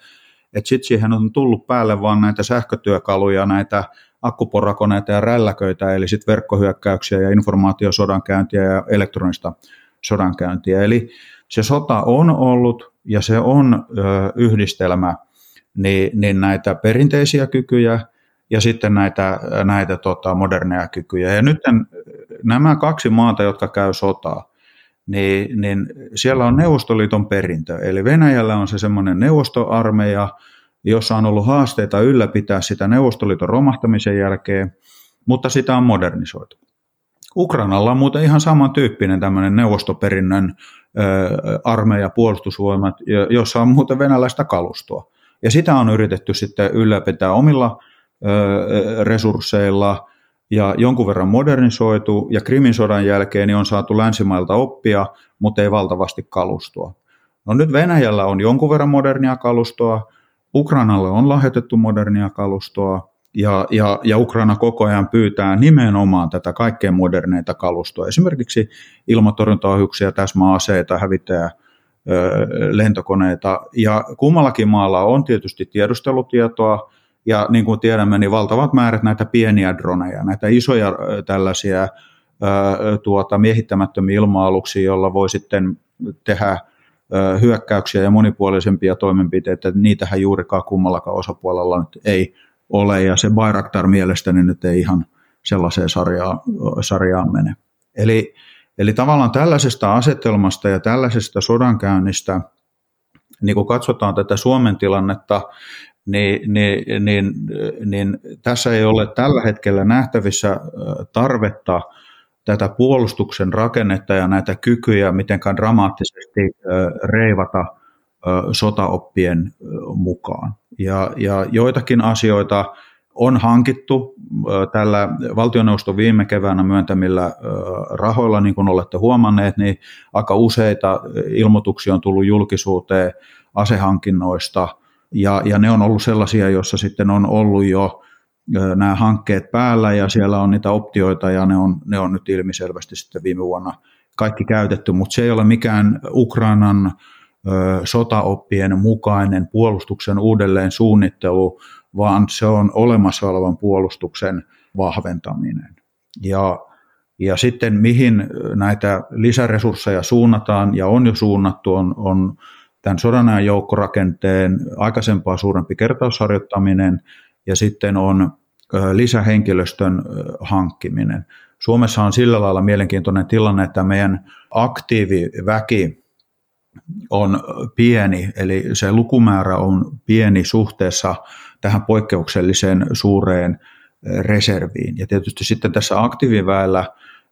että sitten siihen on tullut päälle vaan näitä sähkötyökaluja, näitä akkuporakoneita ja rälläköitä, eli sitten verkkohyökkäyksiä ja informaatiosodankäyntiä ja elektronista sodankäyntiä. Eli se sota on ollut ja se on yhdistelmä niin näitä perinteisiä kykyjä ja sitten näitä moderneja kykyjä. Ja nyt nämä kaksi maata, jotka käy sotaa, niin siellä on Neuvostoliiton perintö. Eli Venäjällä on se semmoinen neuvostoarmeija, jossa on ollut haasteita ylläpitää sitä Neuvostoliiton romahtamisen jälkeen, mutta sitä on modernisoitu. Ukrainalla on muuten ihan samantyyppinen tämmöinen neuvostoperinnön armeija, puolustusvoimat, jossa on muuten venäläistä kalustoa. Ja sitä on yritetty sitten ylläpitää omilla resursseilla ja jonkun verran modernisoitu, ja Krimin sodan jälkeen niin on saatu länsimailta oppia, mutta ei valtavasti kalustoa. No nyt Venäjällä on jonkun verran modernia kalustoa, Ukrainalle on lähetetty modernia kalustoa, ja Ukraina koko ajan pyytää nimenomaan tätä kaikkein moderneita kalustoa, esimerkiksi ilmatorjuntaohjuksia, täsmäaseita, hävittäjä, lentokoneita, ja kummallakin maalla on tietysti tiedustelutietoa, ja niin kuin tiedämme, niin valtavat määrät näitä pieniä droneja, näitä isoja tällaisia miehittämättömiä ilma-aluksia, joilla voi sitten tehdä hyökkäyksiä ja monipuolisempia toimenpiteitä, että niitähän juurikaan kummallakaan osapuolella nyt ei ole, ja se Bayraktar mielestäni nyt ei ihan sellaiseen sarjaan mene. Eli tavallaan tällaisesta asetelmasta ja tällaisesta sodankäynnistä, niin kun katsotaan tätä Suomen tilannetta, niin tässä ei ole tällä hetkellä nähtävissä tarvetta tätä puolustuksen rakennetta ja näitä kykyjä mitenkään dramaattisesti reivata sotaoppien mukaan. Ja joitakin asioita on hankittu tällä valtioneuvoston viime keväänä myöntämillä rahoilla, niin kuin olette huomanneet, niin aika useita ilmoituksia on tullut julkisuuteen asehankinnoista, ja ne on ollut sellaisia, joissa sitten on ollut jo nämä hankkeet päällä, ja siellä on niitä optioita, ja ne on nyt ilmiselvästi sitten viime vuonna kaikki käytetty, mutta se ei ole mikään Ukrainan sotaoppien mukainen puolustuksen uudelleen suunnittelu, vaan se on olemassa olevan puolustuksen vahventaminen. Ja sitten mihin näitä lisäresursseja suunnataan, ja on jo suunnattu, on tämän sodanajan joukkorakenteen aikaisempaa suurempi kertausharjoittaminen, ja sitten on lisähenkilöstön hankkiminen. Suomessa on sillä lailla mielenkiintoinen tilanne, että meidän aktiiviväki on pieni, eli se lukumäärä on pieni suhteessa tähän poikkeukselliseen suureen reserviin. Ja tietysti sitten tässä aktiiviväellä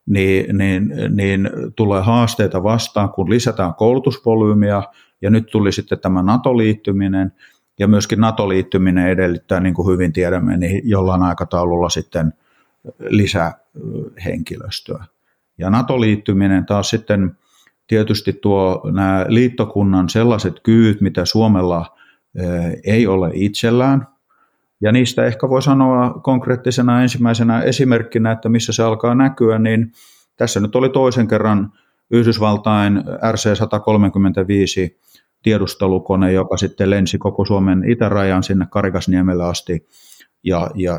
niin tulee haasteita vastaan, kun lisätään koulutusvolyymia, ja nyt tuli sitten tämä NATO-liittyminen, ja myöskin NATO-liittyminen edellyttää, niin kuin hyvin tiedämme, niin jollain aikataululla sitten lisähenkilöstöä. Ja NATO-liittyminen taas sitten tietysti tuo nämä liittokunnan sellaiset kyvyt, mitä Suomella ei ole itsellään. Ja niistä ehkä voi sanoa konkreettisena ensimmäisenä esimerkkinä, että missä se alkaa näkyä, niin tässä nyt oli toisen kerran Yhdysvaltain RC-135 tiedustelukone, joka sitten lensi koko Suomen itärajan sinne Karigasniemelle asti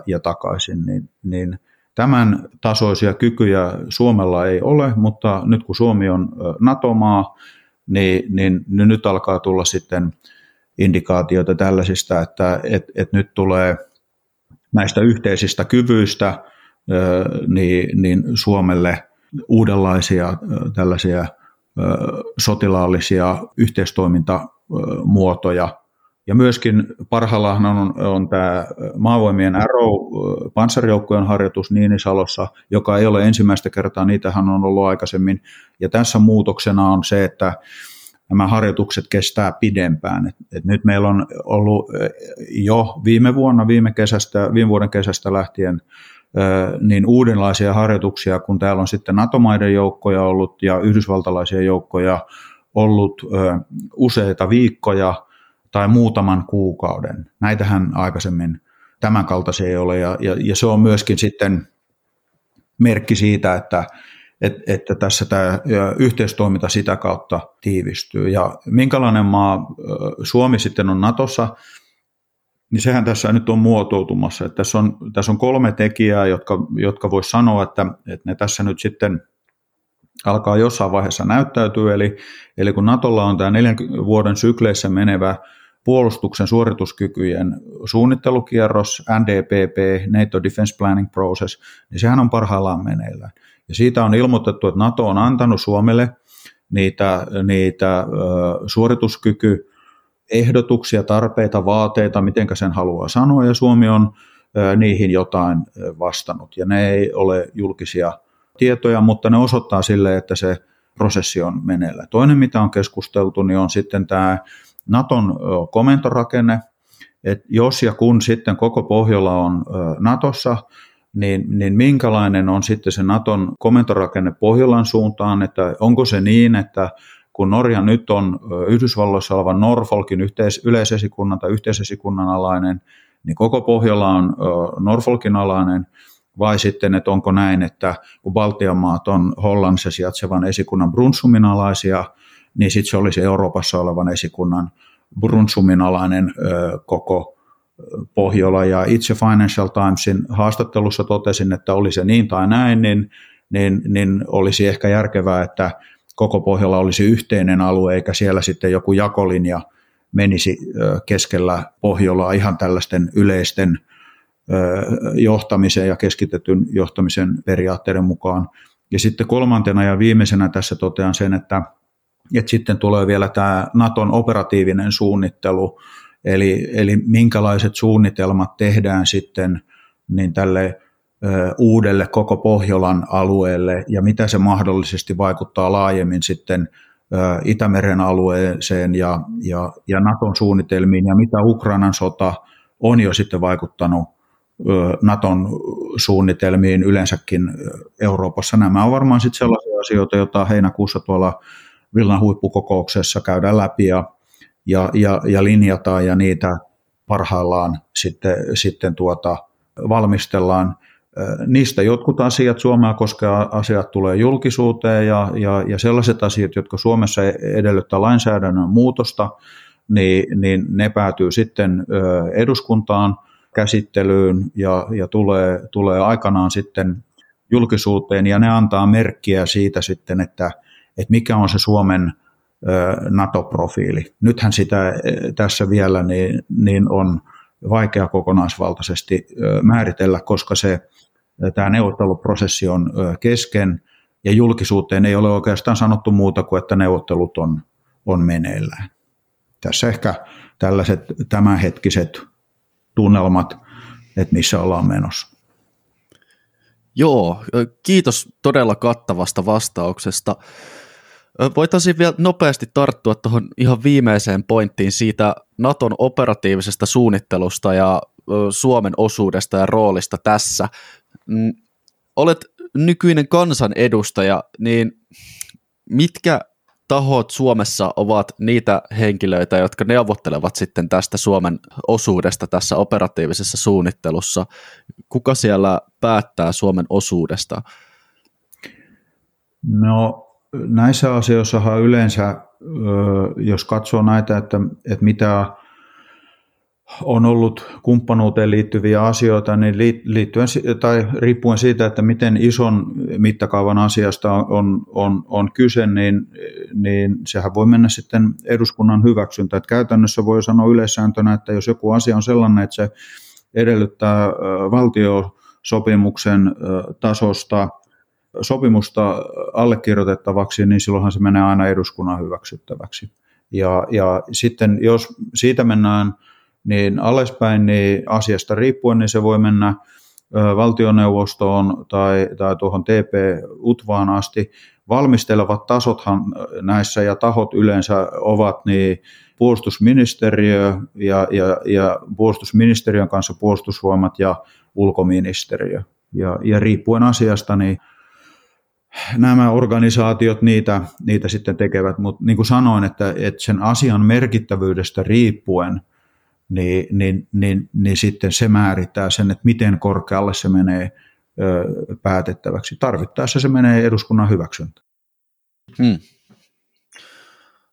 ja takaisin, niin Tämän tasoisia kykyjä Suomella ei ole, mutta nyt kun Suomi on NATO-maa, niin nyt alkaa tulla sitten indikaatioita tällaisista, että nyt tulee näistä yhteisistä kyvyistä niin Suomelle uudenlaisia tällaisia sotilaallisia yhteistoimintamuotoja. Ja myöskin parhaillaan on tämä maavoimien Arrow-panssarijoukkojen harjoitus Niinisalossa, joka ei ole ensimmäistä kertaa, niitähän on ollut aikaisemmin. Ja tässä muutoksena on se, että nämä harjoitukset kestää pidempään. Et nyt meillä on ollut jo viime vuoden kesästä lähtien niin uudenlaisia harjoituksia, kun täällä on sitten NATO-maiden joukkoja ollut ja yhdysvaltalaisia joukkoja ollut useita viikkoja tai muutaman kuukauden. Näitähän aikaisemmin tämän kaltaisia ei ole, ja se on myöskin sitten merkki siitä, että tässä tämä yhteistoiminta sitä kautta tiivistyy. Ja minkälainen maa Suomi sitten on NATOssa, niin sehän tässä nyt on muotoutumassa. Että tässä on kolme tekijää, jotka voisi sanoa, että ne tässä nyt sitten alkaa jossain vaiheessa näyttäytyä. Eli kun NATOlla on tämä 4 vuoden sykleissä menevä puolustuksen suorituskykyjen suunnittelukierros, NDPP, NATO Defense Planning Process, niin sehän on parhaillaan meneillään. Ja siitä on ilmoitettu, että NATO on antanut Suomelle niitä suorituskykyehdotuksia, tarpeita, vaateita, mitenkä sen haluaa sanoa, ja Suomi on niihin jotain vastannut. Ja ne ei ole julkisia tietoja, mutta ne osoittaa sille, että se prosessi on meneillään. Toinen, mitä on keskusteltu, niin on sitten tämä NATOn komentorakenne, että jos ja kun sitten koko Pohjola on NATOssa, niin minkälainen on sitten se NATOn komentorakenne Pohjolan suuntaan, että onko se niin, että kun Norja nyt on Yhdysvalloissa olevan Norfolkin yleisesikunnan tai yhteisesikunnan alainen, niin koko Pohjola on Norfolkin alainen, vai sitten, että onko näin, että kun Baltian maat on Hollannissa sijaitsevan esikunnan Brunsumin alaisia, niin sitten se olisi Euroopassa olevan esikunnan Brunsumin alainen koko Pohjola. Ja itse Financial Timesin haastattelussa totesin, että oli se niin tai näin, niin olisi ehkä järkevää, että koko Pohjola olisi yhteinen alue, eikä siellä sitten joku jakolinja menisi keskellä Pohjolaa ihan tällaisten yleisten johtamisen ja keskitetyn johtamisen periaatteiden mukaan. Ja sitten kolmantena ja viimeisenä tässä totean sen, että sitten tulee vielä tämä NATOn operatiivinen suunnittelu, eli minkälaiset suunnitelmat tehdään sitten niin tälle uudelle koko Pohjolan alueelle ja mitä se mahdollisesti vaikuttaa laajemmin sitten Itämeren alueeseen ja NATOn suunnitelmiin ja mitä Ukrainan sota on jo sitten vaikuttanut NATOn suunnitelmiin yleensäkin Euroopassa. Nämä on varmaan sitten sellaisia asioita, joita heinäkuussa tuolla Vilnan huippukokouksessa käydään läpi ja linjataan ja niitä parhaillaan sitten valmistellaan. Niistä jotkut asiat, Suomea koskeva asiat tulee julkisuuteen ja sellaiset asiat, jotka Suomessa edellyttää lainsäädännön muutosta, niin ne päätyy sitten eduskuntaan käsittelyyn ja tulee aikanaan sitten julkisuuteen ja ne antaa merkkiä siitä sitten, että mikä on se Suomen NATO-profiili. Nythän sitä tässä vielä niin on vaikea kokonaisvaltaisesti määritellä, koska tämä neuvotteluprosessi on kesken ja julkisuuteen ei ole oikeastaan sanottu muuta kuin, että neuvottelut on meneillään. Tässä ehkä tällaiset tämänhetkiset tunnelmat, että missä ollaan menossa. Joo, kiitos todella kattavasta vastauksesta. Voitaisiin vielä nopeasti tarttua tuohon ihan viimeiseen pointtiin siitä NATOn operatiivisesta suunnittelusta ja Suomen osuudesta ja roolista tässä. Olet nykyinen kansanedustaja, niin mitkä tahot Suomessa ovat niitä henkilöitä, jotka neuvottelevat sitten tästä Suomen osuudesta tässä operatiivisessa suunnittelussa? Kuka siellä päättää Suomen osuudesta? No näissä asioissahan yleensä, jos katsoo näitä, että mitä on ollut kumppanuuteen liittyviä asioita, niin liittyen tai riippuen siitä, että miten ison mittakaavan asiasta on kyse, niin sehän voi mennä sitten eduskunnan hyväksyntään. Käytännössä voi sanoa yleissääntönä, että jos joku asia on sellainen, että se edellyttää valtiosopimuksen tasosta sopimusta allekirjoitettavaksi, niin silloinhan se menee aina eduskunnan hyväksyttäväksi. Ja sitten jos siitä mennään niin alaspäin, niin asiasta riippuen, niin se voi mennä valtioneuvostoon tai tuohon TP-UTVAan asti. Valmistelevat tasothan näissä ja tahot yleensä ovat niin puolustusministeriö ja puolustusministeriön kanssa puolustusvoimat ja ulkoministeriö. Ja riippuen asiasta, niin nämä organisaatiot niitä sitten tekevät, mutta niin kuin sanoin, että sen asian merkittävyydestä riippuen, niin sitten se määrittää sen, että miten korkealle se menee päätettäväksi. Tarvittaessa se menee eduskunnan hyväksyntä.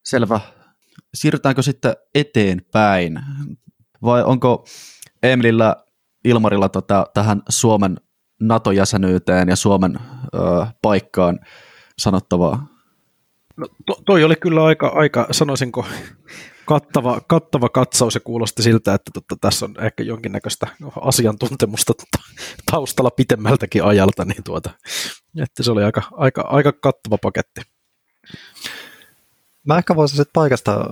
Selvä. Siirrytäänkö sitten eteenpäin? Vai onko Emilillä, Ilmarilla tähän Suomen NATO-jäsenyyteen ja Suomen paikkaan sanottavaa? No, toi oli kyllä aika sanoisinko, kattava katsaus ja kuulosti siltä, että tässä on ehkä jonkinnäköistä asiantuntemusta taustalla pitemmältäkin ajalta, niin että se oli aika kattava paketti. Mä ehkä voisin sitten paikasta,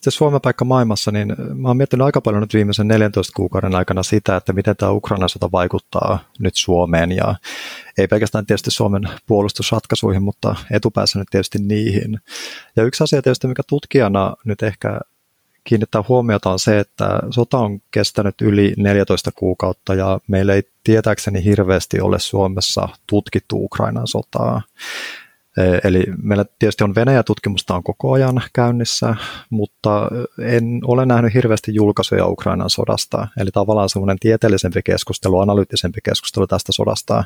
se Suomen paikka maailmassa, niin mä oon miettinyt aika paljon nyt viimeisen 14 kuukauden aikana sitä, että miten tämä Ukrainan sota vaikuttaa nyt Suomeen, ja ei pelkästään tietysti Suomen puolustusratkaisuihin, mutta etupäässä nyt tietysti niihin. Ja yksi asia tietysti, mikä tutkijana nyt ehkä kiinnittää huomiota, on se, että sota on kestänyt yli 14 kuukautta, ja meillä ei tietääkseni hirveästi ole Suomessa tutkittu Ukrainan sotaa. Eli meillä tietysti on Venäjä-tutkimusta on koko ajan käynnissä, mutta en ole nähnyt hirveästi julkaisuja Ukrainan sodasta. Eli tavallaan semmoinen tieteellisempi keskustelu, analyyttisempi keskustelu tästä sodasta.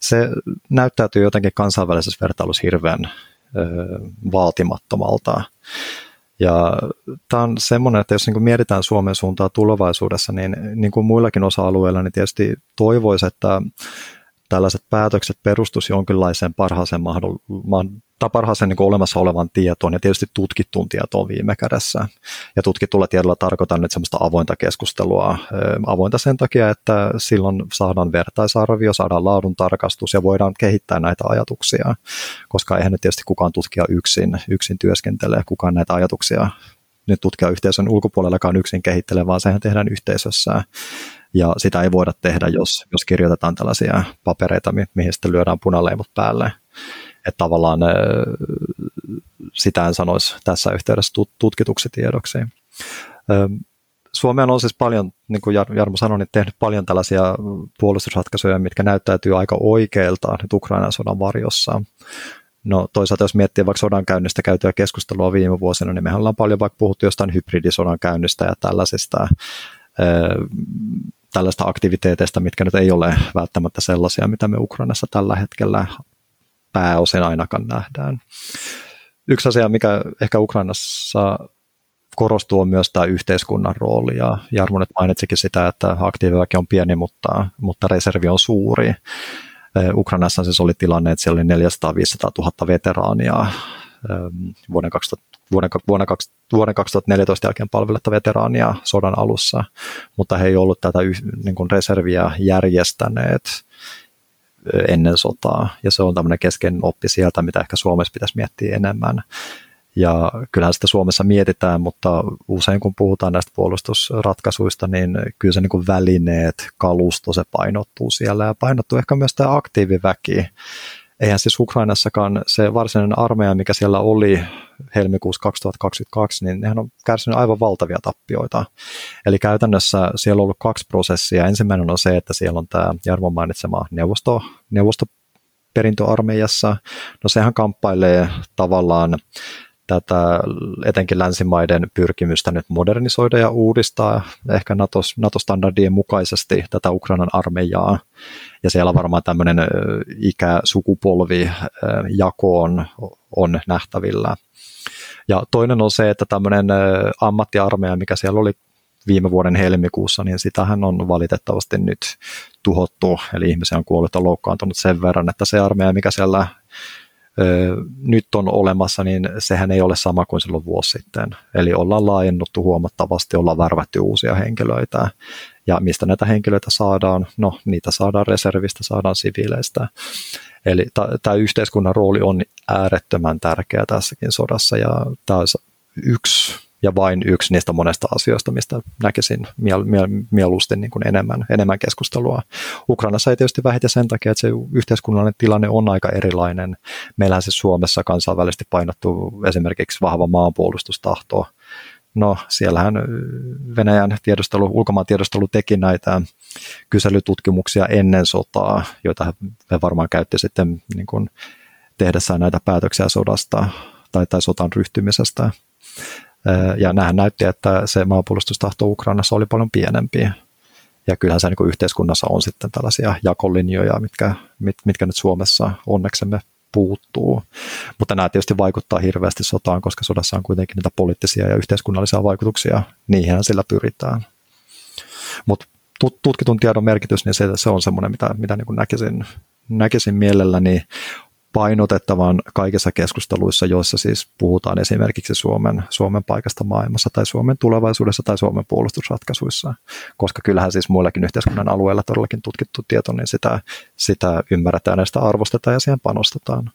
Se näyttäytyy jotenkin kansainvälisessä vertailussa hirveän vaatimattomalta. Ja tämä on semmoinen, että jos niin kuin mietitään Suomen suuntaa tulevaisuudessa, niin kuin muillakin osa-alueilla, niin tietysti toivoisi, että tällaiset päätökset perustuisi jonkinlaiseen parhaaseen niin olemassa olevan tietoon ja tietysti tutkittuun tietoon viime kädessä. Ja tutkittulla tiedolla tarkoitan nyt semmoista avointa keskustelua. Avointa sen takia, että silloin saadaan vertaisarvio, saadaan laaduntarkastus ja voidaan kehittää näitä ajatuksia, koska eihän nyt tietysti kukaan tutkija yksin työskentelee, kukaan näitä ajatuksia nyt tutkijayhteisön ulkopuolellakaan yksin kehittelee, vaan sehän tehdään yhteisössä. Ja sitä ei voida tehdä, jos kirjoitetaan tällaisia papereita, mihin sitten lyödään punaleimut päälle. Että tavallaan sitä en sanoisi tässä yhteydessä tutkituksi tiedoksi. Suomeen on siis paljon, niin kuin Jarmo sanoi, niin tehnyt paljon tällaisia puolustusratkaisuja, mitkä näyttäytyy aika oikeilta nyt Ukrainan sodan varjossa. No toisaalta jos miettii vaikka sodan käynnistä käytyä keskustelua viime vuosina, niin mehän ollaan paljon vaikka puhuttu jostain hybridisodan käynnistä ja tällaista aktiviteeteista, mitkä nyt ei ole välttämättä sellaisia, mitä me Ukrainassa tällä hetkellä pääosin ainakaan nähdään. Yksi asia, mikä ehkä Ukrainassa korostuu, on myös tämä yhteiskunnan rooli, ja Jarmo nyt mainitsikin sitä, että aktiiviväki on pieni, mutta reservi on suuri. Ukrainassa siis oli tilanne, että siellä oli 400-500 000 veteraania vuoden 2014 jälkeen palveletta veteraania sodan alussa, mutta he ei ollut tätä niin kuin reserviä järjestäneet ennen sotaa, ja se on tämmöinen keskeinen oppi sieltä, mitä ehkä Suomessa pitäisi miettiä enemmän. Ja kyllähän sitä Suomessa mietitään, mutta usein kun puhutaan näistä puolustusratkaisuista, niin kyllä se niin kuin välineet, kalusto, se painottuu siellä, ja painottuu ehkä myös tämä aktiiviväki. Eihän siis Ukrainassakaan se varsinainen armeija, mikä siellä oli helmikuussa 2022, niin nehän on kärsinyt aivan valtavia tappioita. Eli käytännössä siellä on ollut kaksi prosessia. Ensimmäinen on se, että siellä on tämä Jarmon mainitsema neuvostoperintöarmeijassa. No sehän kamppailee tavallaan tätä etenkin länsimaiden pyrkimystä nyt modernisoida ja uudistaa ehkä NATO-standardien mukaisesti tätä Ukrainan armeijaa. Ja siellä varmaan tämmöinen ikäsukupolvijako on nähtävillä. Ja toinen on se, että tämmöinen ammattiarmeija, mikä siellä oli viime vuoden helmikuussa, niin sitähän on valitettavasti nyt tuhottu, eli ihmisiä on kuollut ja loukkaantunut sen verran, että se armeija, mikä siellä nyt on olemassa, niin sehän ei ole sama kuin silloin vuosi sitten. Eli ollaan laajennuttu huomattavasti, ollaan värvätty uusia henkilöitä. Ja mistä näitä henkilöitä saadaan? No, niitä saadaan reservistä, saadaan siviileistä. Eli tämä yhteiskunnan rooli on äärettömän tärkeä tässäkin sodassa, ja tämä on yksi ja vain yksi niistä monesta asioista, mistä näkisin mieluusti niin kuin enemmän keskustelua. Ukrainassa ei tietysti vähitä sen takia, että se yhteiskunnallinen tilanne on aika erilainen. Meillähän se Suomessa kansainvälisesti painottuu esimerkiksi vahva maanpuolustustahto. No, siellähän Venäjän ulkomaantiedustelu teki näitä kyselytutkimuksia ennen sotaa, joita he varmaan käytti sitten niin kuin tehdessään näitä päätöksiä sodasta tai sotan ryhtymisestä. Ja nämähän näytti, että se maanpuolustustahto Ukrainassa oli paljon pienempi. Ja kyllähän se niin kuin yhteiskunnassa on sitten tällaisia jakolinjoja, mitkä nyt Suomessa onneksemme puuttuu. Mutta nämä tietysti vaikuttaa hirveästi sotaan, koska sodassa on kuitenkin niitä poliittisia ja yhteiskunnallisia vaikutuksia. Niihinhän sillä pyritään. Mutta tutkitun tiedon merkitys, niin se on semmoinen, mitä niin kuin näkisin mielelläni painotettavan kaikissa keskusteluissa, joissa siis puhutaan esimerkiksi Suomen paikasta maailmassa tai Suomen tulevaisuudessa tai Suomen puolustusratkaisuissa, koska kyllähän siis muillakin yhteiskunnan alueilla todellakin tutkittu tieto, niin sitä ymmärretään ja sitä arvostetaan ja siihen panostetaan.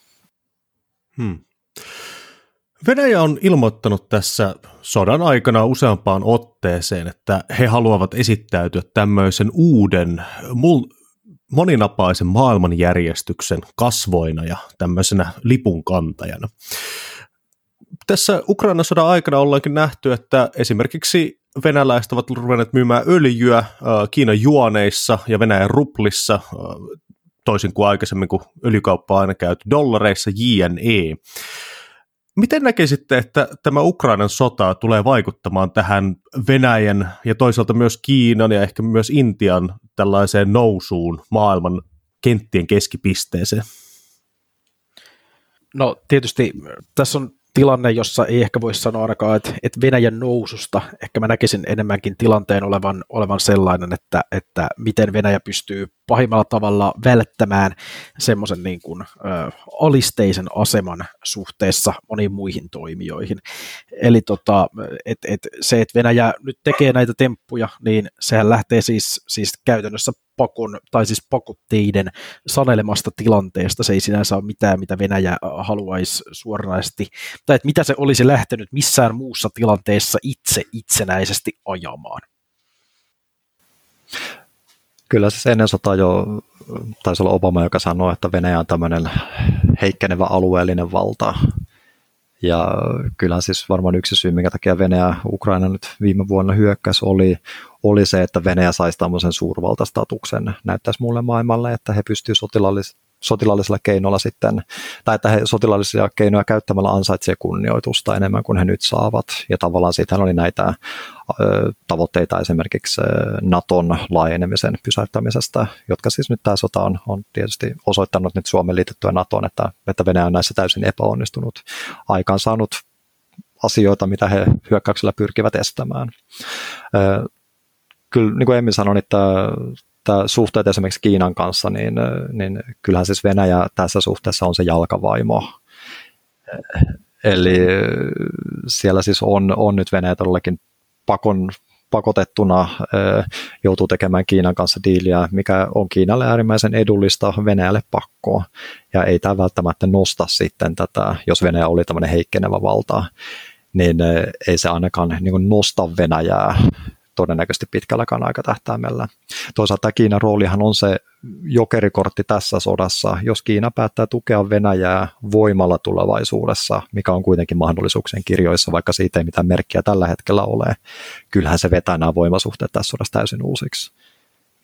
Venäjä on ilmoittanut tässä sodan aikana useampaan otteeseen, että he haluavat esittäytyä tämmöisen uuden moninapaisen maailmanjärjestyksen kasvoina ja tämmöisenä lipunkantajana. Tässä Ukrainan sodan aikana ollaankin nähty, että esimerkiksi venäläiset ovat ruvenneet myymään öljyä Kiinan juoneissa ja Venäjän ruplissa, toisin kuin aikaisemmin, kun öljykauppa on aina käyty dollareissa, jne. Miten näkisitte, että tämä Ukrainan sota tulee vaikuttamaan tähän Venäjän ja toisaalta myös Kiinan ja ehkä myös Intian tällaiseen nousuun maailman kenttien keskipisteeseen? No tietysti tässä on tilanne, jossa ei ehkä voi sanoa ainakaan, että Venäjän noususta, ehkä mä näkisin enemmänkin tilanteen olevan sellainen, että miten Venäjä pystyy pahimmalla tavalla välttämään semmoisen niin kuin alisteisen aseman suhteessa moniin muihin toimijoihin. Eli se, että Venäjä nyt tekee näitä temppuja, niin sehän lähtee siis käytännössä pakotteiden sanelemasta tilanteesta. Se ei sinänsä ole mitään, mitä Venäjä haluaisi suoranaisesti, tai että mitä se olisi lähtenyt missään muussa tilanteessa itsenäisesti ajamaan. Kyllä siis ennen sotaa jo taisi olla Obama, joka sanoi, että Venäjä on tämmöinen heikkenevä alueellinen valta. Ja kyllähän siis varmaan yksi syy, minkä takia Venäjä Ukraina nyt viime vuonna hyökkäsi, oli se, että Venäjä saisi tämmöisen suurvaltastatuksen. Näyttäisi muulle maailmalle, että he pystyvät sotilaallisilla keinoilla sitten, tai että he sotilaallisia keinoja käyttämällä ansaitsee kunnioitusta enemmän kuin he nyt saavat. Ja tavallaan siitähän oli näitä tavoitteita esimerkiksi Naton laajenemisen pysäyttämisestä, jotka siis nyt tämä sota on tietysti osoittanut nyt Suomen liitettyä Natoon, että Venäjä on näissä täysin epäonnistunut, aikaan saanut asioita, mitä he hyökkäyksellä pyrkivät estämään. Kyllä niin kuin Emmi sanoi, että tämä suhteet esimerkiksi Kiinan kanssa, niin kyllähän siis Venäjä tässä suhteessa on se jalkavaimo. Eli siellä siis on nyt Venäjä todellakin pakotettuna joutuu tekemään Kiinan kanssa diiliä, mikä on Kiinalle äärimmäisen edullista, Venäjälle pakkoa. Ja ei tämä välttämättä nosta sitten tätä, jos Venäjä oli tämmöinen heikkenevä valta, niin ei se ainakaan niin kuin nosta Venäjää todennäköisesti pitkälläkään aikatähtäimellä. Toisaalta Kiinan roolihan on se jokerikortti tässä sodassa, jos Kiina päättää tukea Venäjää voimalla tulevaisuudessa, mikä on kuitenkin mahdollisuuksien kirjoissa, vaikka siitä ei mitään merkkiä tällä hetkellä ole. Kyllähän se vetää nämä voimasuhteet tässä sodassa täysin uusiksi.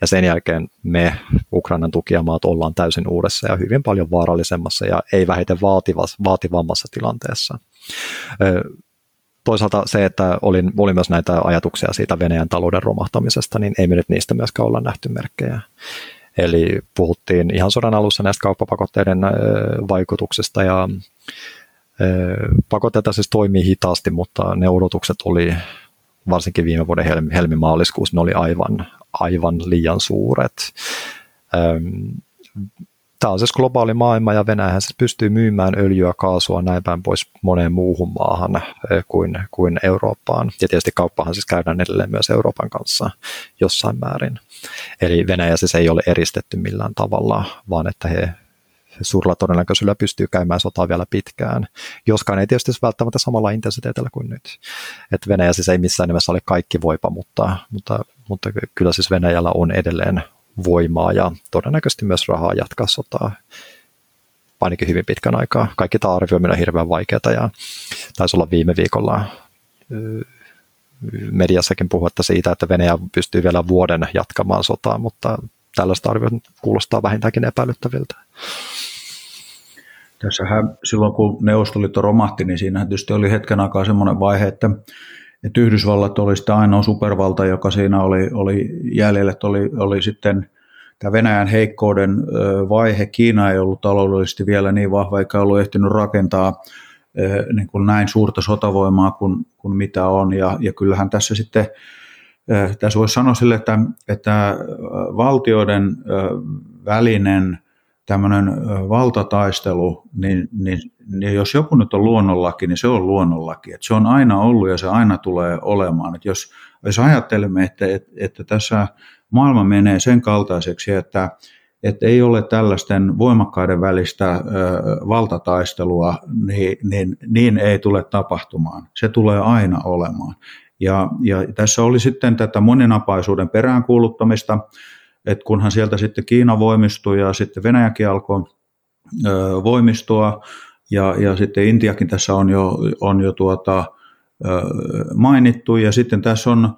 Ja sen jälkeen me Ukrainan tukijamaat ollaan täysin uudessa ja hyvin paljon vaarallisemmassa ja ei vähiten vaativammassa tilanteessa. Toisaalta se, että oli myös näitä ajatuksia siitä Venäjän talouden romahtamisesta, niin ei me nyt niistä myöskään olla nähty merkkejä. Eli puhuttiin ihan sodan alussa näistä kauppapakotteiden vaikutuksista, ja pakotteita siis toimii hitaasti, mutta ne odotukset oli varsinkin viime vuoden helmimaaliskuussa ne oli aivan liian suuret. Tämä on siis globaali maailma ja Venäjähän siis pystyy myymään öljyä, kaasua näin päin pois moneen muuhun maahan kuin Eurooppaan. Ja tietysti kauppahan siis käydään edelleen myös Euroopan kanssa jossain määrin. Eli Venäjä siis ei ole eristetty millään tavalla, vaan että he suurella todennäköisyydellä pystyy käymään sotaa vielä pitkään, joskaan ei tietysti välttämättä samalla intensiteetillä kuin nyt. Että Venäjä siis ei missään nimessä ole kaikki voipa, mutta kyllä siis Venäjällä on edelleen voimaa ja todennäköisesti myös rahaa jatkaa sotaa ainakin hyvin pitkän aikaa. Kaikki tämä arvioiminen on hirveän vaikeaa ja taisi olla viime viikolla mediassakin puhuttu siitä, että Venäjä pystyy vielä vuoden jatkamaan sotaa, mutta tällaista arviota kuulostaa vähintäänkin epäilyttäviltä. Tässähän silloin, kun Neuvostoliitto romahti, niin siinähän tietysti oli hetken aikaa semmoinen vaihe, että Yhdysvallat oli sitä ainoa supervalta, joka siinä oli jäljellä, oli sitten tämä Venäjän heikkouden vaihe. Kiina ei ollut taloudellisesti vielä niin vahva, eikä ollut ehtinyt rakentaa niin kuin näin suurta sotavoimaa kuin mitä on, ja kyllähän tässä sitten tässä voisi sanoa sille, että valtioiden välinen tämmöinen valtataistelu, niin jos joku nyt on luonnollaki, niin se on luonnollaki. Et se on aina ollut ja se aina tulee olemaan. Et jos ajattelemme, että tässä maailma menee sen kaltaiseksi, että ei ole tällaisten voimakkaiden välistä valtataistelua, niin ei tule tapahtumaan. Se tulee aina olemaan. Ja tässä oli sitten tätä moninapaisuuden peräänkuuluttamista, että kunhan sieltä sitten Kiina voimistui ja sitten Venäjäkin alkoi voimistua ja sitten Intiakin tässä on jo mainittu ja sitten tässä on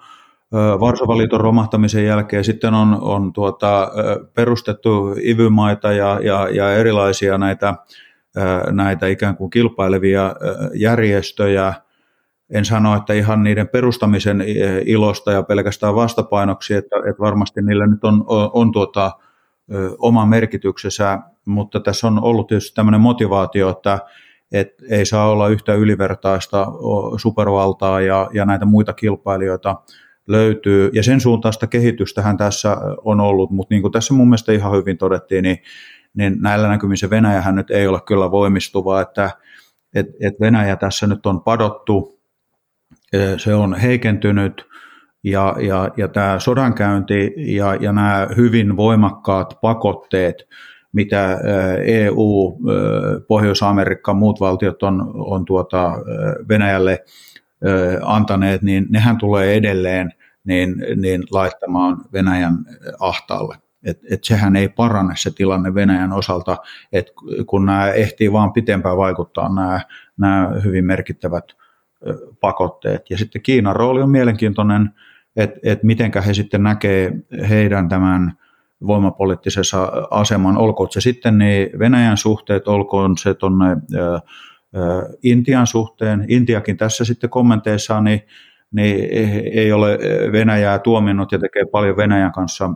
Varsovaliiton romahtamisen jälkeen sitten on perustettu ivymaita ja erilaisia näitä ikään kuin kilpailevia järjestöjä. En sano, että ihan niiden perustamisen ilosta ja pelkästään vastapainoksi, että varmasti niillä nyt on oma merkityksensä, mutta tässä on ollut tietysti tämmöinen motivaatio, että ei saa olla yhtä ylivertaista supervaltaa ja näitä muita kilpailijoita löytyy. Ja sen suuntaista kehitystähän tässä on ollut, mutta niin kuin tässä mun mielestä ihan hyvin todettiin, niin näillä näkymin se Venäjähän nyt ei ole kyllä voimistuva, että Venäjä tässä nyt on padottu. Se on heikentynyt ja tämä sodankäynti ja nämä hyvin voimakkaat pakotteet, mitä EU, Pohjois-Amerikka, muut valtiot on Venäjälle antaneet, niin nehän tulee edelleen niin laittamaan Venäjän ahtaalle. Et sehän ei parane se tilanne Venäjän osalta, että kun nämä ehtii vaan pitempään vaikuttaa nämä hyvin merkittävät pakotteet. Ja sitten Kiinan rooli on mielenkiintoinen, että mitenkä he sitten näkee heidän tämän voimapoliittisessa aseman, olkoon se sitten niin Venäjän suhteet, olkoon se tuonne Intian suhteen. Intiakin tässä sitten kommenteissaan niin ei ole Venäjää tuominnut ja tekee paljon Venäjän kanssa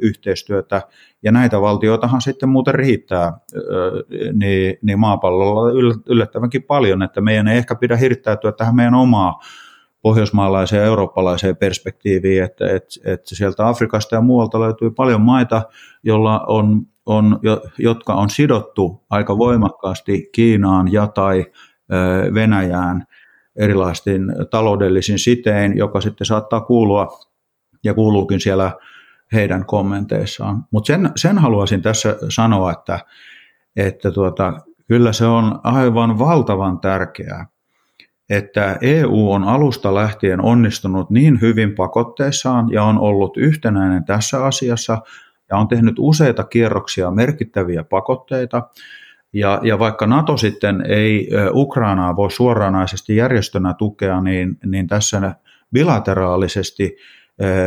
yhteistyötä. Ja näitä valtioitahan sitten muuten riittää niin maapallolla yllättävänkin paljon, että meidän ei ehkä pidä hirttäytyä tähän meidän omaa pohjoismaalaiseen ja eurooppalaiseen perspektiiviin, että sieltä Afrikasta ja muualta löytyy paljon maita, jotka on sidottu aika voimakkaasti Kiinaan ja tai Venäjään erilaisiin taloudellisin sitein, joka sitten saattaa kuulua ja kuuluukin siellä heidän kommenteissaan. Mutta sen haluaisin tässä sanoa, että kyllä se on aivan valtavan tärkeää, että EU on alusta lähtien onnistunut niin hyvin pakotteissaan ja on ollut yhtenäinen tässä asiassa ja on tehnyt useita kierroksia merkittäviä pakotteita. Ja vaikka NATO sitten ei Ukrainaa voi suoranaisesti järjestönä tukea, niin tässä bilateraalisesti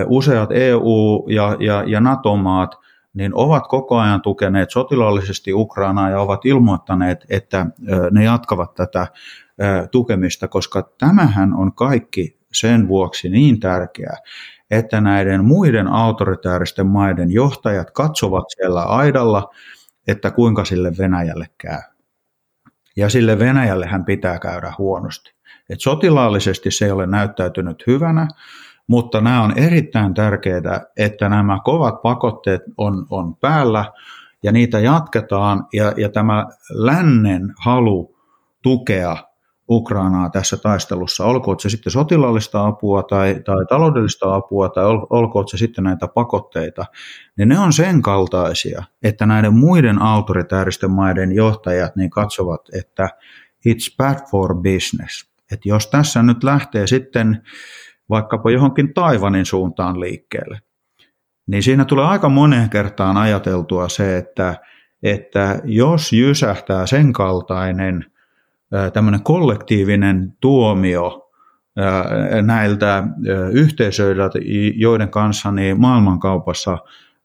useat EU- ja NATO-maat niin ovat koko ajan tukeneet sotilaallisesti Ukrainaa ja ovat ilmoittaneet, että ne jatkavat tätä tukemista, koska tämähän on kaikki sen vuoksi niin tärkeää, että näiden muiden autoritääristen maiden johtajat katsovat siellä aidalla, että kuinka sille Venäjälle käy. Ja sille Venäjällehän pitää käydä huonosti. Et sotilaallisesti se ei ole näyttäytynyt hyvänä, mutta nämä on erittäin tärkeitä, että nämä kovat pakotteet on päällä ja niitä jatketaan ja tämä lännen halu tukea Ukrainaa tässä taistelussa, olkoon se sitten sotilaallista apua tai taloudellista apua tai olkoon se sitten näitä pakotteita, niin ne on sen kaltaisia, että näiden muiden autoritääristen maiden johtajat niin katsovat, että it's bad for business. Että jos tässä nyt lähtee sitten vaikkapa johonkin Taiwanin suuntaan liikkeelle, niin siinä tulee aika moneen kertaan ajateltua se, että jos jysähtää sen kaltainen tämmöinen kollektiivinen tuomio näiltä yhteisöiltä, joiden kanssa niin maailmankaupassa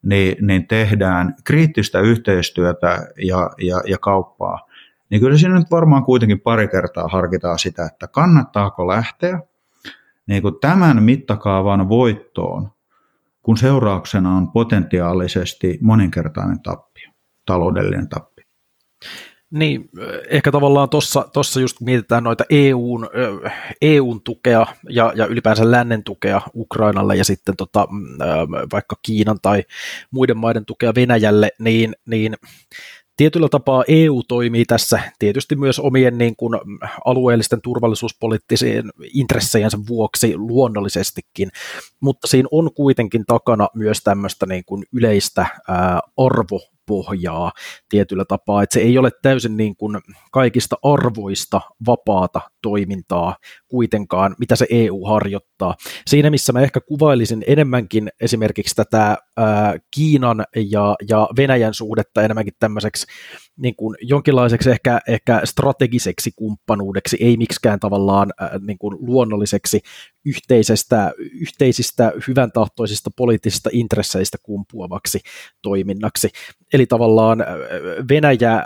niin tehdään kriittistä yhteistyötä ja kauppaa, niin kyllä siinä nyt varmaan kuitenkin pari kertaa harkitaan sitä, että kannattaako lähteä niin kuin tämän mittakaavan voittoon, kun seurauksena on potentiaalisesti moninkertainen tappio, taloudellinen tappio. Niin, ehkä tavallaan tuossa just mietitään noita EUn tukea ja ylipäänsä lännen tukea Ukrainalle ja sitten vaikka Kiinan tai muiden maiden tukea Venäjälle, niin tietyllä tapaa EU toimii tässä tietysti myös omien niin kuin alueellisten turvallisuuspoliittisien intressejensä vuoksi luonnollisestikin, mutta siinä on kuitenkin takana myös tämmöistä niin kuin yleistä arvopohjaa tietyllä tapaa, että se ei ole täysin niin kuin kaikista arvoista vapaata toimintaa kuitenkaan, mitä se EU harjoittaa. Siinä missä mä ehkä kuvailisin enemmänkin esimerkiksi tätä Kiinan ja Venäjän suhdetta enemmänkin tämmöiseksi niin kuin jonkinlaiseksi ehkä strategiseksi kumppanuudeksi, ei miksikään tavallaan niin kuin luonnolliseksi yhteisistä hyvän tahtoisista poliittisista intresseistä kumpuavaksi toiminnaksi. Eli tavallaan Venäjä,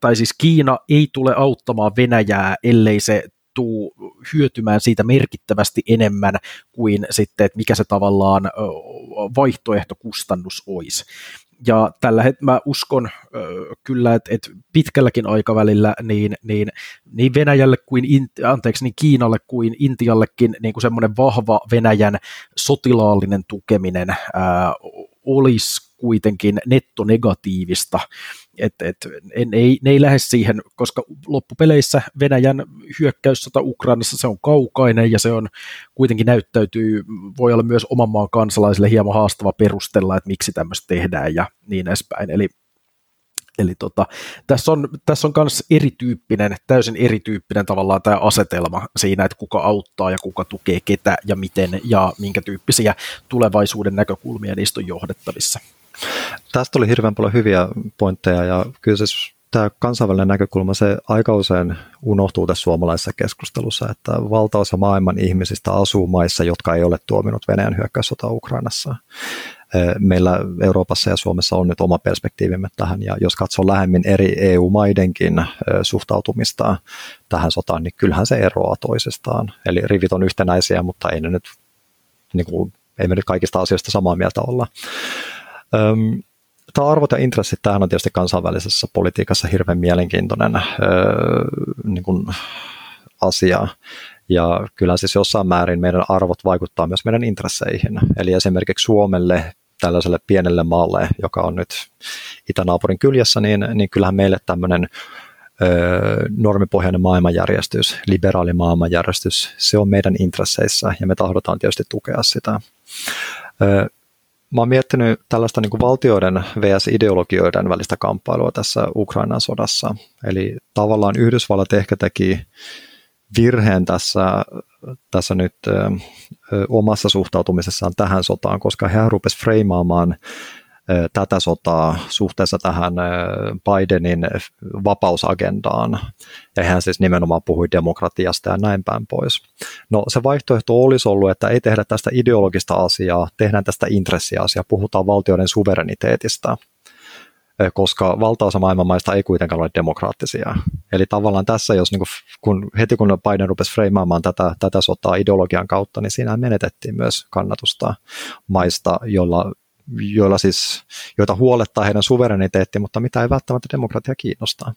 tai siis Kiina ei tule auttamaan Venäjää, ellei se tuu hyötymään siitä merkittävästi enemmän kuin sitten, että mikä se tavallaan vaihtoehtokustannus olisi. Ja tällä hetkellä mä uskon kyllä, että pitkälläkin aikavälillä niin Venäjälle kuin niin Kiinalle kuin Intiallekin niin kuin semmoinen vahva Venäjän sotilaallinen tukeminen olisi kuitenkin nettonegatiivista. Ne ei lähde siihen, koska loppupeleissä Venäjän hyökkäyssota Ukrainassa se on kaukainen ja se on kuitenkin näyttäytyy, voi olla myös oman maan kansalaisille hieman haastava perustella, että miksi tämmöistä tehdään ja niin edespäin. Eli tässä on myös erityyppinen, täysin erityyppinen tavallaan tämä asetelma siinä, että kuka auttaa ja kuka tukee ketä ja miten ja minkä tyyppisiä tulevaisuuden näkökulmia niistä on johdettavissa. Tästä tuli hirveän paljon hyviä pointteja ja kyllä siis tämä kansainvälinen näkökulma se aika usein unohtuu tässä suomalaisessa keskustelussa, että valtaosa maailman ihmisistä asuu maissa, jotka ei ole tuominut Venäjän hyökkäyssotaa Ukrainassa. Meillä Euroopassa ja Suomessa on nyt oma perspektiivimme tähän, ja jos katsoo lähemmin eri EU-maidenkin suhtautumista tähän sotaan, niin kyllähän se eroaa toisestaan. Eli rivit on yhtenäisiä, mutta ei me nyt kaikista asioista samaa mieltä olla. Tämä arvot ja intressit, tämähän on tietysti kansainvälisessä politiikassa hirveän mielenkiintoinen asia. Ja kyllä siis jossain määrin meidän arvot vaikuttaa myös meidän intresseihin. Eli esimerkiksi Suomelle, tällaiselle pienelle maalle, joka on nyt itänaapurin kyljessä, niin kyllähän meille tämmöinen normipohjainen maailmanjärjestys, liberaali maailmanjärjestys, se on meidän intresseissä ja me tahdotaan tietysti tukea sitä. Mä oon miettinyt tällaista niin kuin valtioiden vs. ideologioiden välistä kamppailua tässä Ukrainan sodassa. Eli tavallaan Yhdysvallat ehkä teki virheen tässä nyt omassa suhtautumisessaan tähän sotaan, koska he rupesivat freimaamaan tätä sotaa suhteessa tähän Bidenin vapausagendaan. Ja hän siis nimenomaan puhui demokratiasta ja näin päin pois. No se vaihtoehto olisi ollut, että ei tehdä tästä ideologista asiaa, tehdään tästä intressiasiaa, puhutaan valtioiden suvereniteetista, koska valtaosa maailmanmaista ei kuitenkaan ole demokraattisia. Eli tavallaan tässä, jos niin kun heti kun Biden rupesi freimaamaan tätä sotaa ideologian kautta, niin siinä menetettiin myös kannatusta maista, joita huolettaa heidän suvereniteetti, mutta mitä ei välttämättä demokratia kiinnostaa.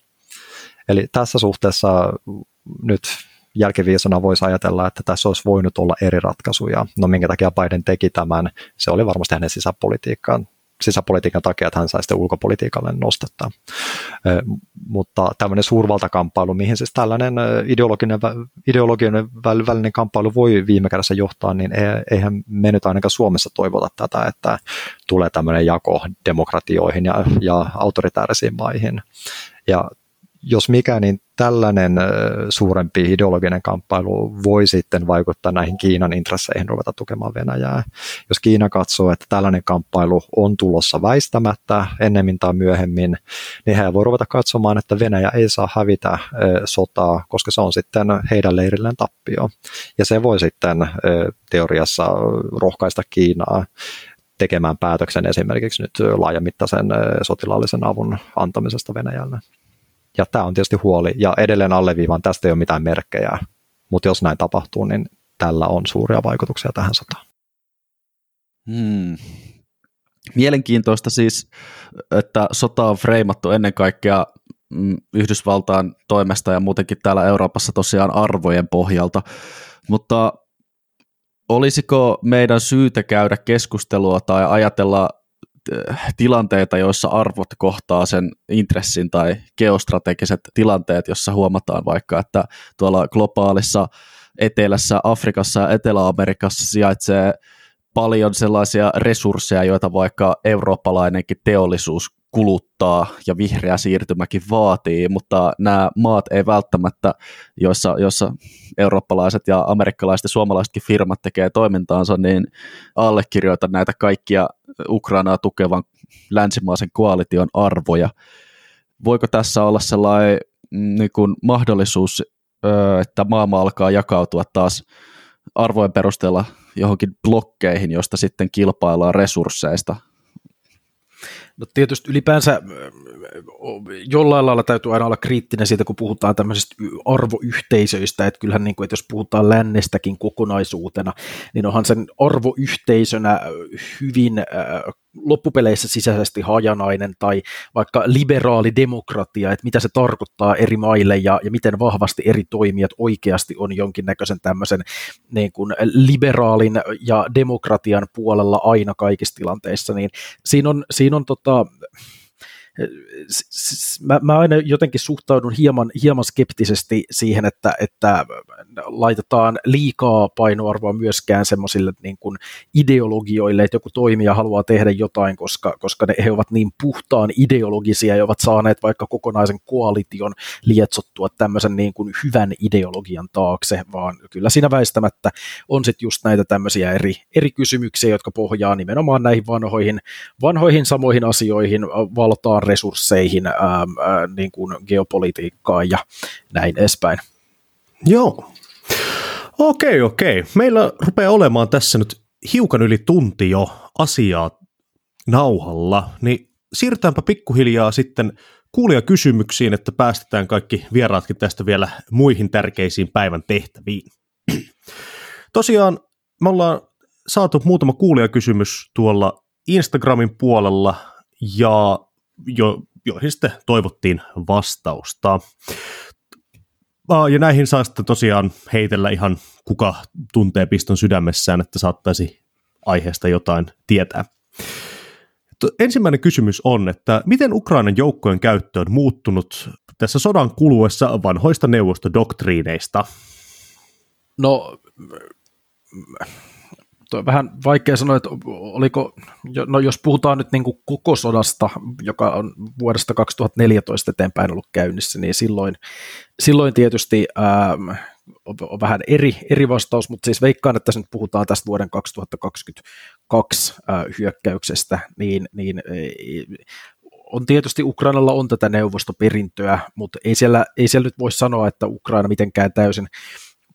Eli tässä suhteessa nyt jälkiviisona voisi ajatella, että tässä olisi voinut olla eri ratkaisuja. No minkä takia Biden teki tämän? Se oli varmasti hänen sisäpolitiikan takia, että hän sai sitten ulkopolitiikalle nostetta. Mutta tämmöinen suurvaltakamppailu, mihin siis tällainen ideologinen välinen kamppailu voi viime kädessä johtaa, niin eihän me nyt ainakaan Suomessa toivota tätä, että tulee tämmöinen jako demokratioihin ja autoritäärisiin maihin. Ja jos mikä, niin tällainen suurempi ideologinen kamppailu voi sitten vaikuttaa näihin Kiinan intresseihin ruveta tukemaan Venäjää. Jos Kiina katsoo, että tällainen kamppailu on tulossa väistämättä ennemmin tai myöhemmin, niin he voi ruveta katsomaan, että Venäjä ei saa hävitä sotaa, koska se on sitten heidän leirilleen tappio. Ja se voi sitten teoriassa rohkaista Kiinaa tekemään päätöksen esimerkiksi nyt laajamittaisen sotilaallisen avun antamisesta Venäjälle. Ja tämä on tietysti huoli, ja edelleen alleviivaan, tästä ei ole mitään merkkejä, mutta jos näin tapahtuu, niin tällä on suuria vaikutuksia tähän sotaan. Mielenkiintoista siis, että sota on freimattu ennen kaikkea Yhdysvaltain toimesta ja muutenkin täällä Euroopassa tosiaan arvojen pohjalta, mutta olisiko meidän syytä käydä keskustelua tai ajatella tilanteita, joissa arvot kohtaa sen intressin tai geostrategiset tilanteet, jossa huomataan vaikka, että tuolla globaalissa etelässä, Afrikassa ja Etelä-Amerikassa sijaitsee paljon sellaisia resursseja, joita vaikka eurooppalainenkin teollisuus kuluttaa ja vihreä siirtymäkin vaatii, mutta nämä maat ei välttämättä, joissa eurooppalaiset ja amerikkalaiset ja suomalaisetkin firmat tekee toimintaansa, niin allekirjoita näitä kaikkia Ukrainaa tukevan länsimaisen koalition arvoja. Voiko tässä olla sellainen niin kuin mahdollisuus, että maailma alkaa jakautua taas arvojen perusteella johonkin blokkeihin, joista sitten kilpaillaan resursseista? No tietysti ylipäänsä jollain lailla täytyy aina olla kriittinen siitä, kun puhutaan tämmöisistä arvoyhteisöistä, että kyllähän niin kuin, että jos puhutaan lännestäkin kokonaisuutena, niin onhan sen arvoyhteisönä hyvin loppupeleissä sisäisesti hajanainen tai vaikka liberaali demokratia, että mitä se tarkoittaa eri maille ja miten vahvasti eri toimijat oikeasti on jonkinnäköisen tämmöisen niin kuin liberaalin ja demokratian puolella aina kaikissa tilanteissa, niin siinä on mä aina jotenkin suhtaudun hieman skeptisesti siihen, että laitetaan liikaa painoarvoa myöskään semmoisille niin kuin ideologioille, että joku toimija haluaa tehdä jotain, koska he ovat niin puhtaan ideologisia ja ovat saaneet vaikka kokonaisen koalition lietsottua tämmöisen niin kuin hyvän ideologian taakse, vaan kyllä siinä väistämättä on sitten just näitä tämmöisiä eri kysymyksiä, jotka pohjaa nimenomaan näihin vanhoihin samoihin asioihin, valtaan, resursseihin, niin kuin geopolitiikkaan ja näin edespäin. Joo. Okei. Meillä rupeaa olemaan tässä nyt hiukan yli tunti jo asiaa nauhalla, niin siirrytäänpä pikkuhiljaa sitten kuulijakysymyksiin, että päästetään kaikki vieraatkin tästä vielä muihin tärkeisiin päivän tehtäviin. Tosiaan me ollaan saatu muutama kuulijakysymys tuolla Instagramin puolella ja joihin sitten toivottiin vastausta. Ja näihin saa sitten tosiaan heitellä ihan kuka tuntee piston sydämessään, että saattaisi aiheesta jotain tietää. Ensimmäinen kysymys on, että miten Ukrainan joukkojen käyttö on muuttunut tässä sodan kuluessa vanhoista neuvostodoktriineista? No, on vähän vaikea sanoa, että oliko, no jos puhutaan nyt niin kuin koko sodasta, joka on vuodesta 2014 eteenpäin ollut käynnissä, niin silloin tietysti on vähän eri vastaus, mutta siis veikkaan, että tässä nyt puhutaan tästä vuoden 2022 hyökkäyksestä, niin on tietysti Ukrainalla on tätä neuvostoperintöä, mutta ei siellä nyt voi sanoa, että Ukraina mitenkään täysin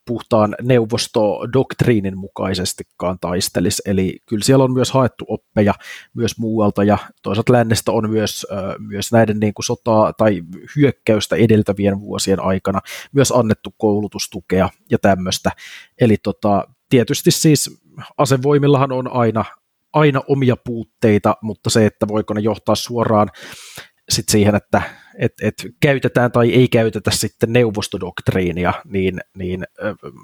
puhtaan neuvostodoktriinin mukaisestikaan taistelisi, eli kyllä siellä on myös haettu oppeja myös muualta, ja toisaalta lännestä on myös näiden niin kuin sotaa tai hyökkäystä edeltävien vuosien aikana myös annettu koulutustukea ja tämmöistä, eli tietysti siis asevoimillahan on aina omia puutteita, mutta se, että voiko ne johtaa suoraan sitten siihen, että että käytetään tai ei käytetä sitten neuvostodoktriinia, niin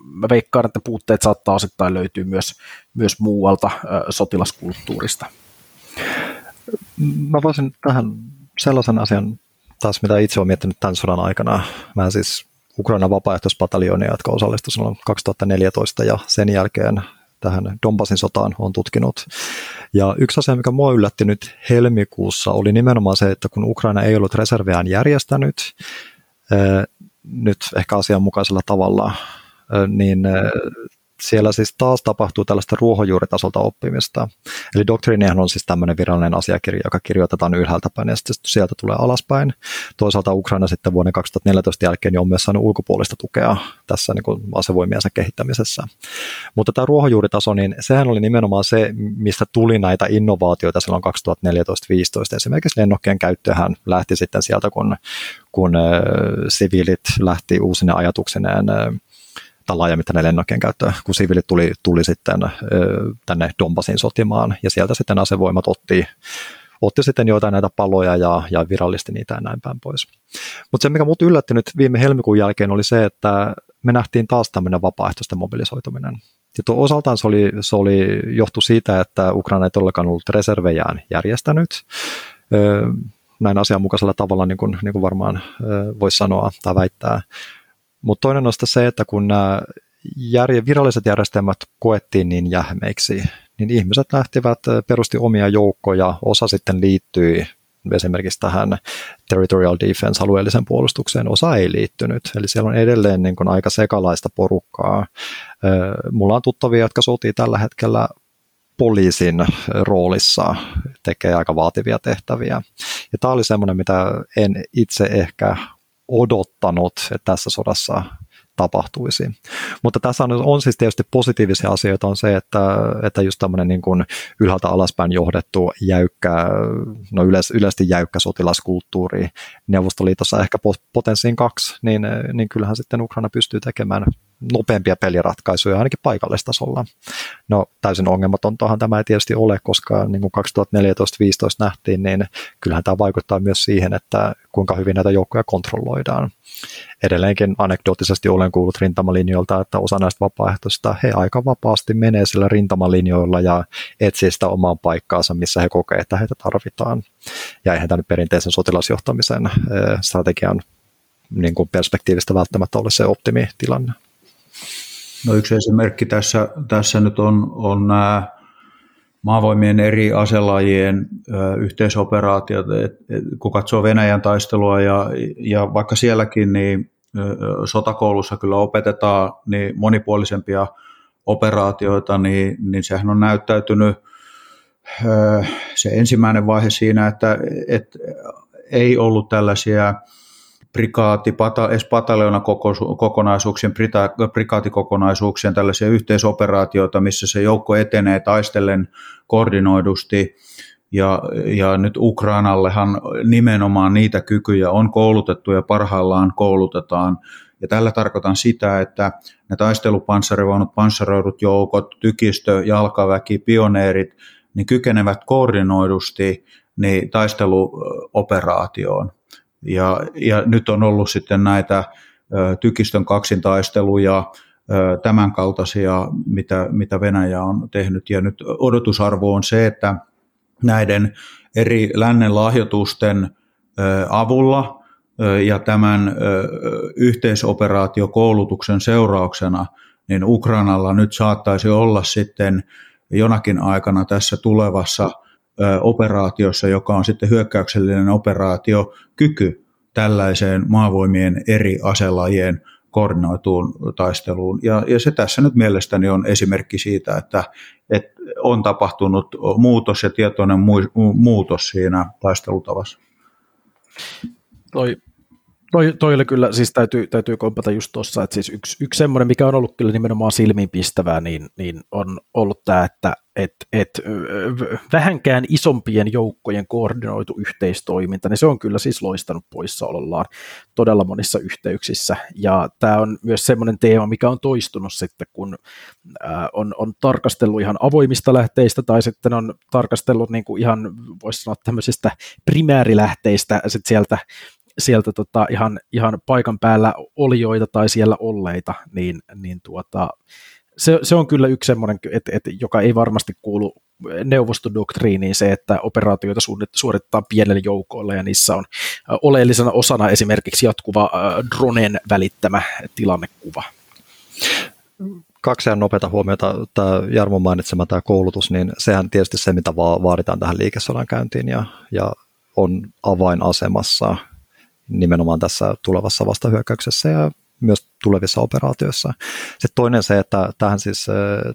mä veikkaan, että puutteet saattaa osittain löytyä myös muualta sotilaskulttuurista. Mä voisin tähän sellaisen asian taas, mitä itse olen miettinyt tämän sodan aikana. Mä siis Ukrainan vapaaehtoispataljonia, jotka osallistui silloin 2014 ja sen jälkeen tähän Donbasin sotaan on tutkinut. Ja yksi asia, mikä mua yllätti nyt helmikuussa, oli nimenomaan se, että kun Ukraina ei ollut reserveään järjestänyt, nyt ehkä asianmukaisella tavalla, niin siellä siis taas tapahtuu tällaista ruohonjuuritasolta oppimista. Eli doktriinihan on siis tämmöinen virallinen asiakirja, joka kirjoitetaan ylhäältä päin ja sitten sieltä tulee alaspäin. Toisaalta Ukraina sitten vuoden 2014 jälkeen on myös saanut ulkopuolista tukea tässä niin kuin asevoimiensa kehittämisessä. Mutta tämä ruohonjuuritaso, niin sehän oli nimenomaan se, mistä tuli näitä innovaatioita silloin 2014-2015. Esimerkiksi lennokkien käyttöhän lähti sitten sieltä, kun siviilit lähti uusine ajatuksineen tai laajamittainen lennokkien käyttö, kun siviilit tuli sitten tänne Donbasin sotimaan, ja sieltä sitten asevoimat otti sitten joitain näitä paloja ja virallisti niitä ja näin päin pois. Mutta se, mikä mut yllätti nyt viime helmikuun jälkeen, oli se, että me nähtiin taas tämmöinen vapaaehtoisten mobilisoituminen. Ja tuo osaltaan se oli johtu siitä, että Ukraina ei todellakaan ollut reservejään järjestänyt, näin asianmukaisella tavalla, niin kuin varmaan voisi sanoa tai väittää. Mutta toinen on se, että kun nämä viralliset järjestelmät koettiin niin jähmeiksi, niin ihmiset lähtivät perusti omia joukkoja, osa sitten liittyi esimerkiksi tähän territorial defense alueelliseen puolustukseen, osa ei liittynyt. Eli siellä on edelleen niin kuin aika sekalaista porukkaa. Mulla on tuttavia, jotka sotii tällä hetkellä poliisin roolissa, tekee aika vaativia tehtäviä. Ja tämä oli semmoinen, mitä en itse ehkä odottanut, että tässä sodassa tapahtuisi. Mutta tässä on siis tietysti positiivisia asioita, on se, että just tämmöinen niin kuin ylhäältä alaspäin johdettu jäykkä, no yleisesti jäykkä sotilaskulttuuri Neuvostoliitossa ehkä potenssiin 2, niin kyllähän sitten Ukraina pystyy tekemään nopeampia peliratkaisuja ainakin paikallistasolla. No täysin ongelmatontahan tämä ei tietysti ole, koska niin kuin 2014-2015 nähtiin, niin kyllähän tämä vaikuttaa myös siihen, että kuinka hyvin näitä joukkoja kontrolloidaan. Edelleenkin anekdoottisesti olen kuullut rintamalinjoilta, että osa näistä vapaaehtoista he aika vapaasti menee sillä rintamalinjoilla ja etsii sitä omaan paikkaansa, missä he kokee, että heitä tarvitaan. Ja eihän tämän perinteisen sotilasjohtamisen strategian niin kuin perspektiivistä välttämättä ole se optimitilanne. No yksi esimerkki tässä nyt on nämä maavoimien eri aselajien yhteisoperaatiot. Kun katsoo Venäjän taistelua ja vaikka sielläkin, niin sotakoulussa kyllä opetetaan niin monipuolisempia operaatioita, niin sehän on näyttäytynyt se ensimmäinen vaihe siinä, että ei ollut tällaisia kokonaisuuksien, prikaatikokonaisuuksien tällaisia yhteisoperaatioita, missä se joukko etenee taistellen koordinoidusti, ja nyt Ukrainallehan nimenomaan niitä kykyjä on koulutettu ja parhaillaan koulutetaan, ja tällä tarkoitan sitä, että ne taistelupanssarivaunut, panssaroidut joukot, tykistö, jalkaväki, pioneerit, niin kykenevät koordinoidusti niin taisteluoperaatioon. Ja nyt on ollut sitten näitä tykistön kaksintaisteluja, tämänkaltaisia, mitä Venäjä on tehnyt. Ja nyt odotusarvo on se, että näiden eri lännen lahjoitusten avulla ja tämän yhteisoperaatiokoulutuksen seurauksena, niin Ukrainalla nyt saattaisi olla sitten jonakin aikana tässä tulevassa operaatiossa, joka on sitten hyökkäyksellinen operaatio, kyky tällaiseen maavoimien eri aselajien koordinoituun taisteluun. Ja se tässä nyt mielestäni on esimerkki siitä, että on tapahtunut muutos ja tietoinen muutos siinä taistelutavassa. Toi oli kyllä, siis täytyy kompata just tuossa, että siis yksi semmoinen, mikä on ollut kyllä nimenomaan silmiinpistävää, niin on ollut tämä, että vähänkään isompien joukkojen koordinoitu yhteistoiminta, niin se on kyllä siis loistanut poissaolollaan todella monissa yhteyksissä, ja tämä on myös semmoinen teema, mikä on toistunut sitten, kun on tarkastellut ihan avoimista lähteistä, tai sitten on tarkastellut niin kuin ihan, voisi sanoa, tämmöisistä primäärilähteistä sitten sieltä sieltä ihan paikan päällä olijoita tai siellä olleita, niin se on kyllä yksi semmoinen, että joka ei varmasti kuulu neuvostodoktriiniin, se, että operaatioita suoritetaan pienellä joukolla ja niissä on oleellisena osana esimerkiksi jatkuva dronen välittämä tilannekuva. Kaksi ihan nopeata huomiota, tämä Jarmo mainitsema tämä koulutus, niin sehän tietysti se, mitä vaaditaan tähän liikesodan käyntiin ja on avainasemassa nimenomaan tässä tulevassa vastahyökkäyksessä ja myös tulevissa operaatioissa. Sitten toinen se, että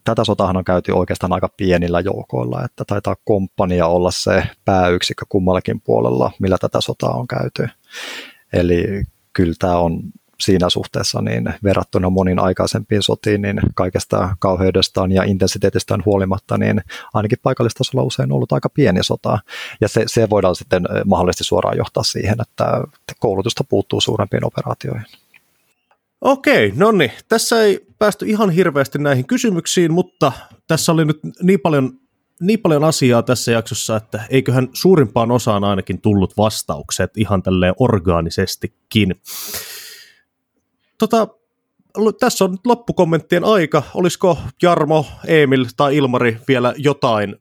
tätä sotahan on käyty oikeastaan aika pienillä joukoilla, että taitaa komppania olla se pääyksikkö kummallakin puolella, millä tätä sotaa on käyty. Eli kyllä tämä on siinä suhteessa niin verrattuna moniin aikaisempiin sotiin, niin kaikesta kauheudestaan ja intensiteetistään huolimatta, niin ainakin paikallistasolla usein on ollut aika pieni sota. Ja se voidaan sitten mahdollisesti suoraan johtaa siihen, että koulutusta puuttuu suurempiin operaatioihin. Okei, no niin. Tässä ei päästy ihan hirveästi näihin kysymyksiin, mutta tässä oli nyt niin paljon asiaa tässä jaksossa, että eiköhän suurimpaan osaan ainakin tullut vastaukset ihan tälleen orgaanisestikin. Tässä on loppukommenttien aika. Olisiko Jarmo, Emil tai Ilmari vielä jotain,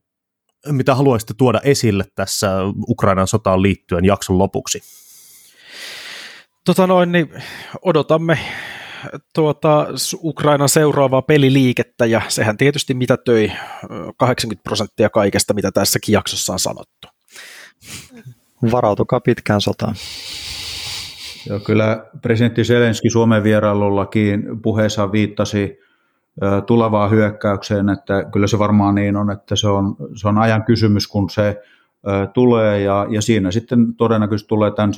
mitä haluaisitte tuoda esille tässä Ukrainan sotaan liittyen jakson lopuksi? Niin odotamme Ukrainan seuraavaa peliliikettä, ja sehän tietysti mitätöi 80% kaikesta, mitä tässäkin jaksossa on sanottu. Varautukaa pitkään sotaan. Joo, kyllä presidentti Zelenski Suomen vierailullakin puheessaan viittasi tulevaan hyökkäykseen, että kyllä se varmaan niin on, että se on ajan kysymys, kun se tulee, ja siinä sitten todennäköisesti tulee tämän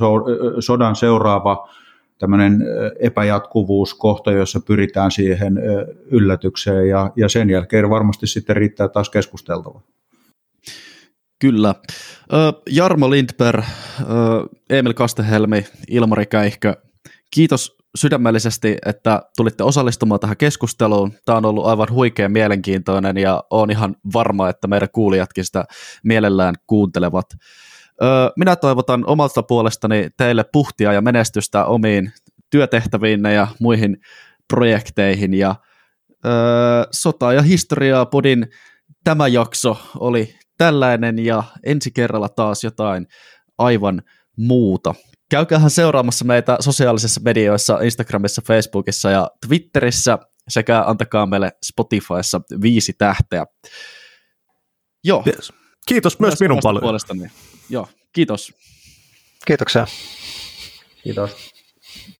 sodan seuraava tämmöinen epäjatkuvuuskohta, jossa pyritään siihen yllätykseen, ja sen jälkeen varmasti sitten riittää taas keskusteltavaa. Kyllä. Jarmo Lindberg, Emil Kastehelmi, Ilmari Käihkö, kiitos sydämellisesti, että tulitte osallistumaan tähän keskusteluun. Tämä on ollut aivan huikean mielenkiintoinen ja olen ihan varma, että meidän kuulijatkin sitä mielellään kuuntelevat. Minä toivotan omalta puolestani teille puhtia ja menestystä omiin työtehtäviinne ja muihin projekteihin. Ja Sotaa ja historiaa -podin tämä jakso oli tällainen, ja ensi kerralla taas jotain aivan muuta. Käykäähän seuraamassa meitä sosiaalisissa medioissa, Instagramissa, Facebookissa ja Twitterissä, sekä antakaa meille Spotifyssa 5 tähteä. Joo. Yes. Kiitos myös minun puolestani. Joo, kiitos. Kiitoksia. Kiitos.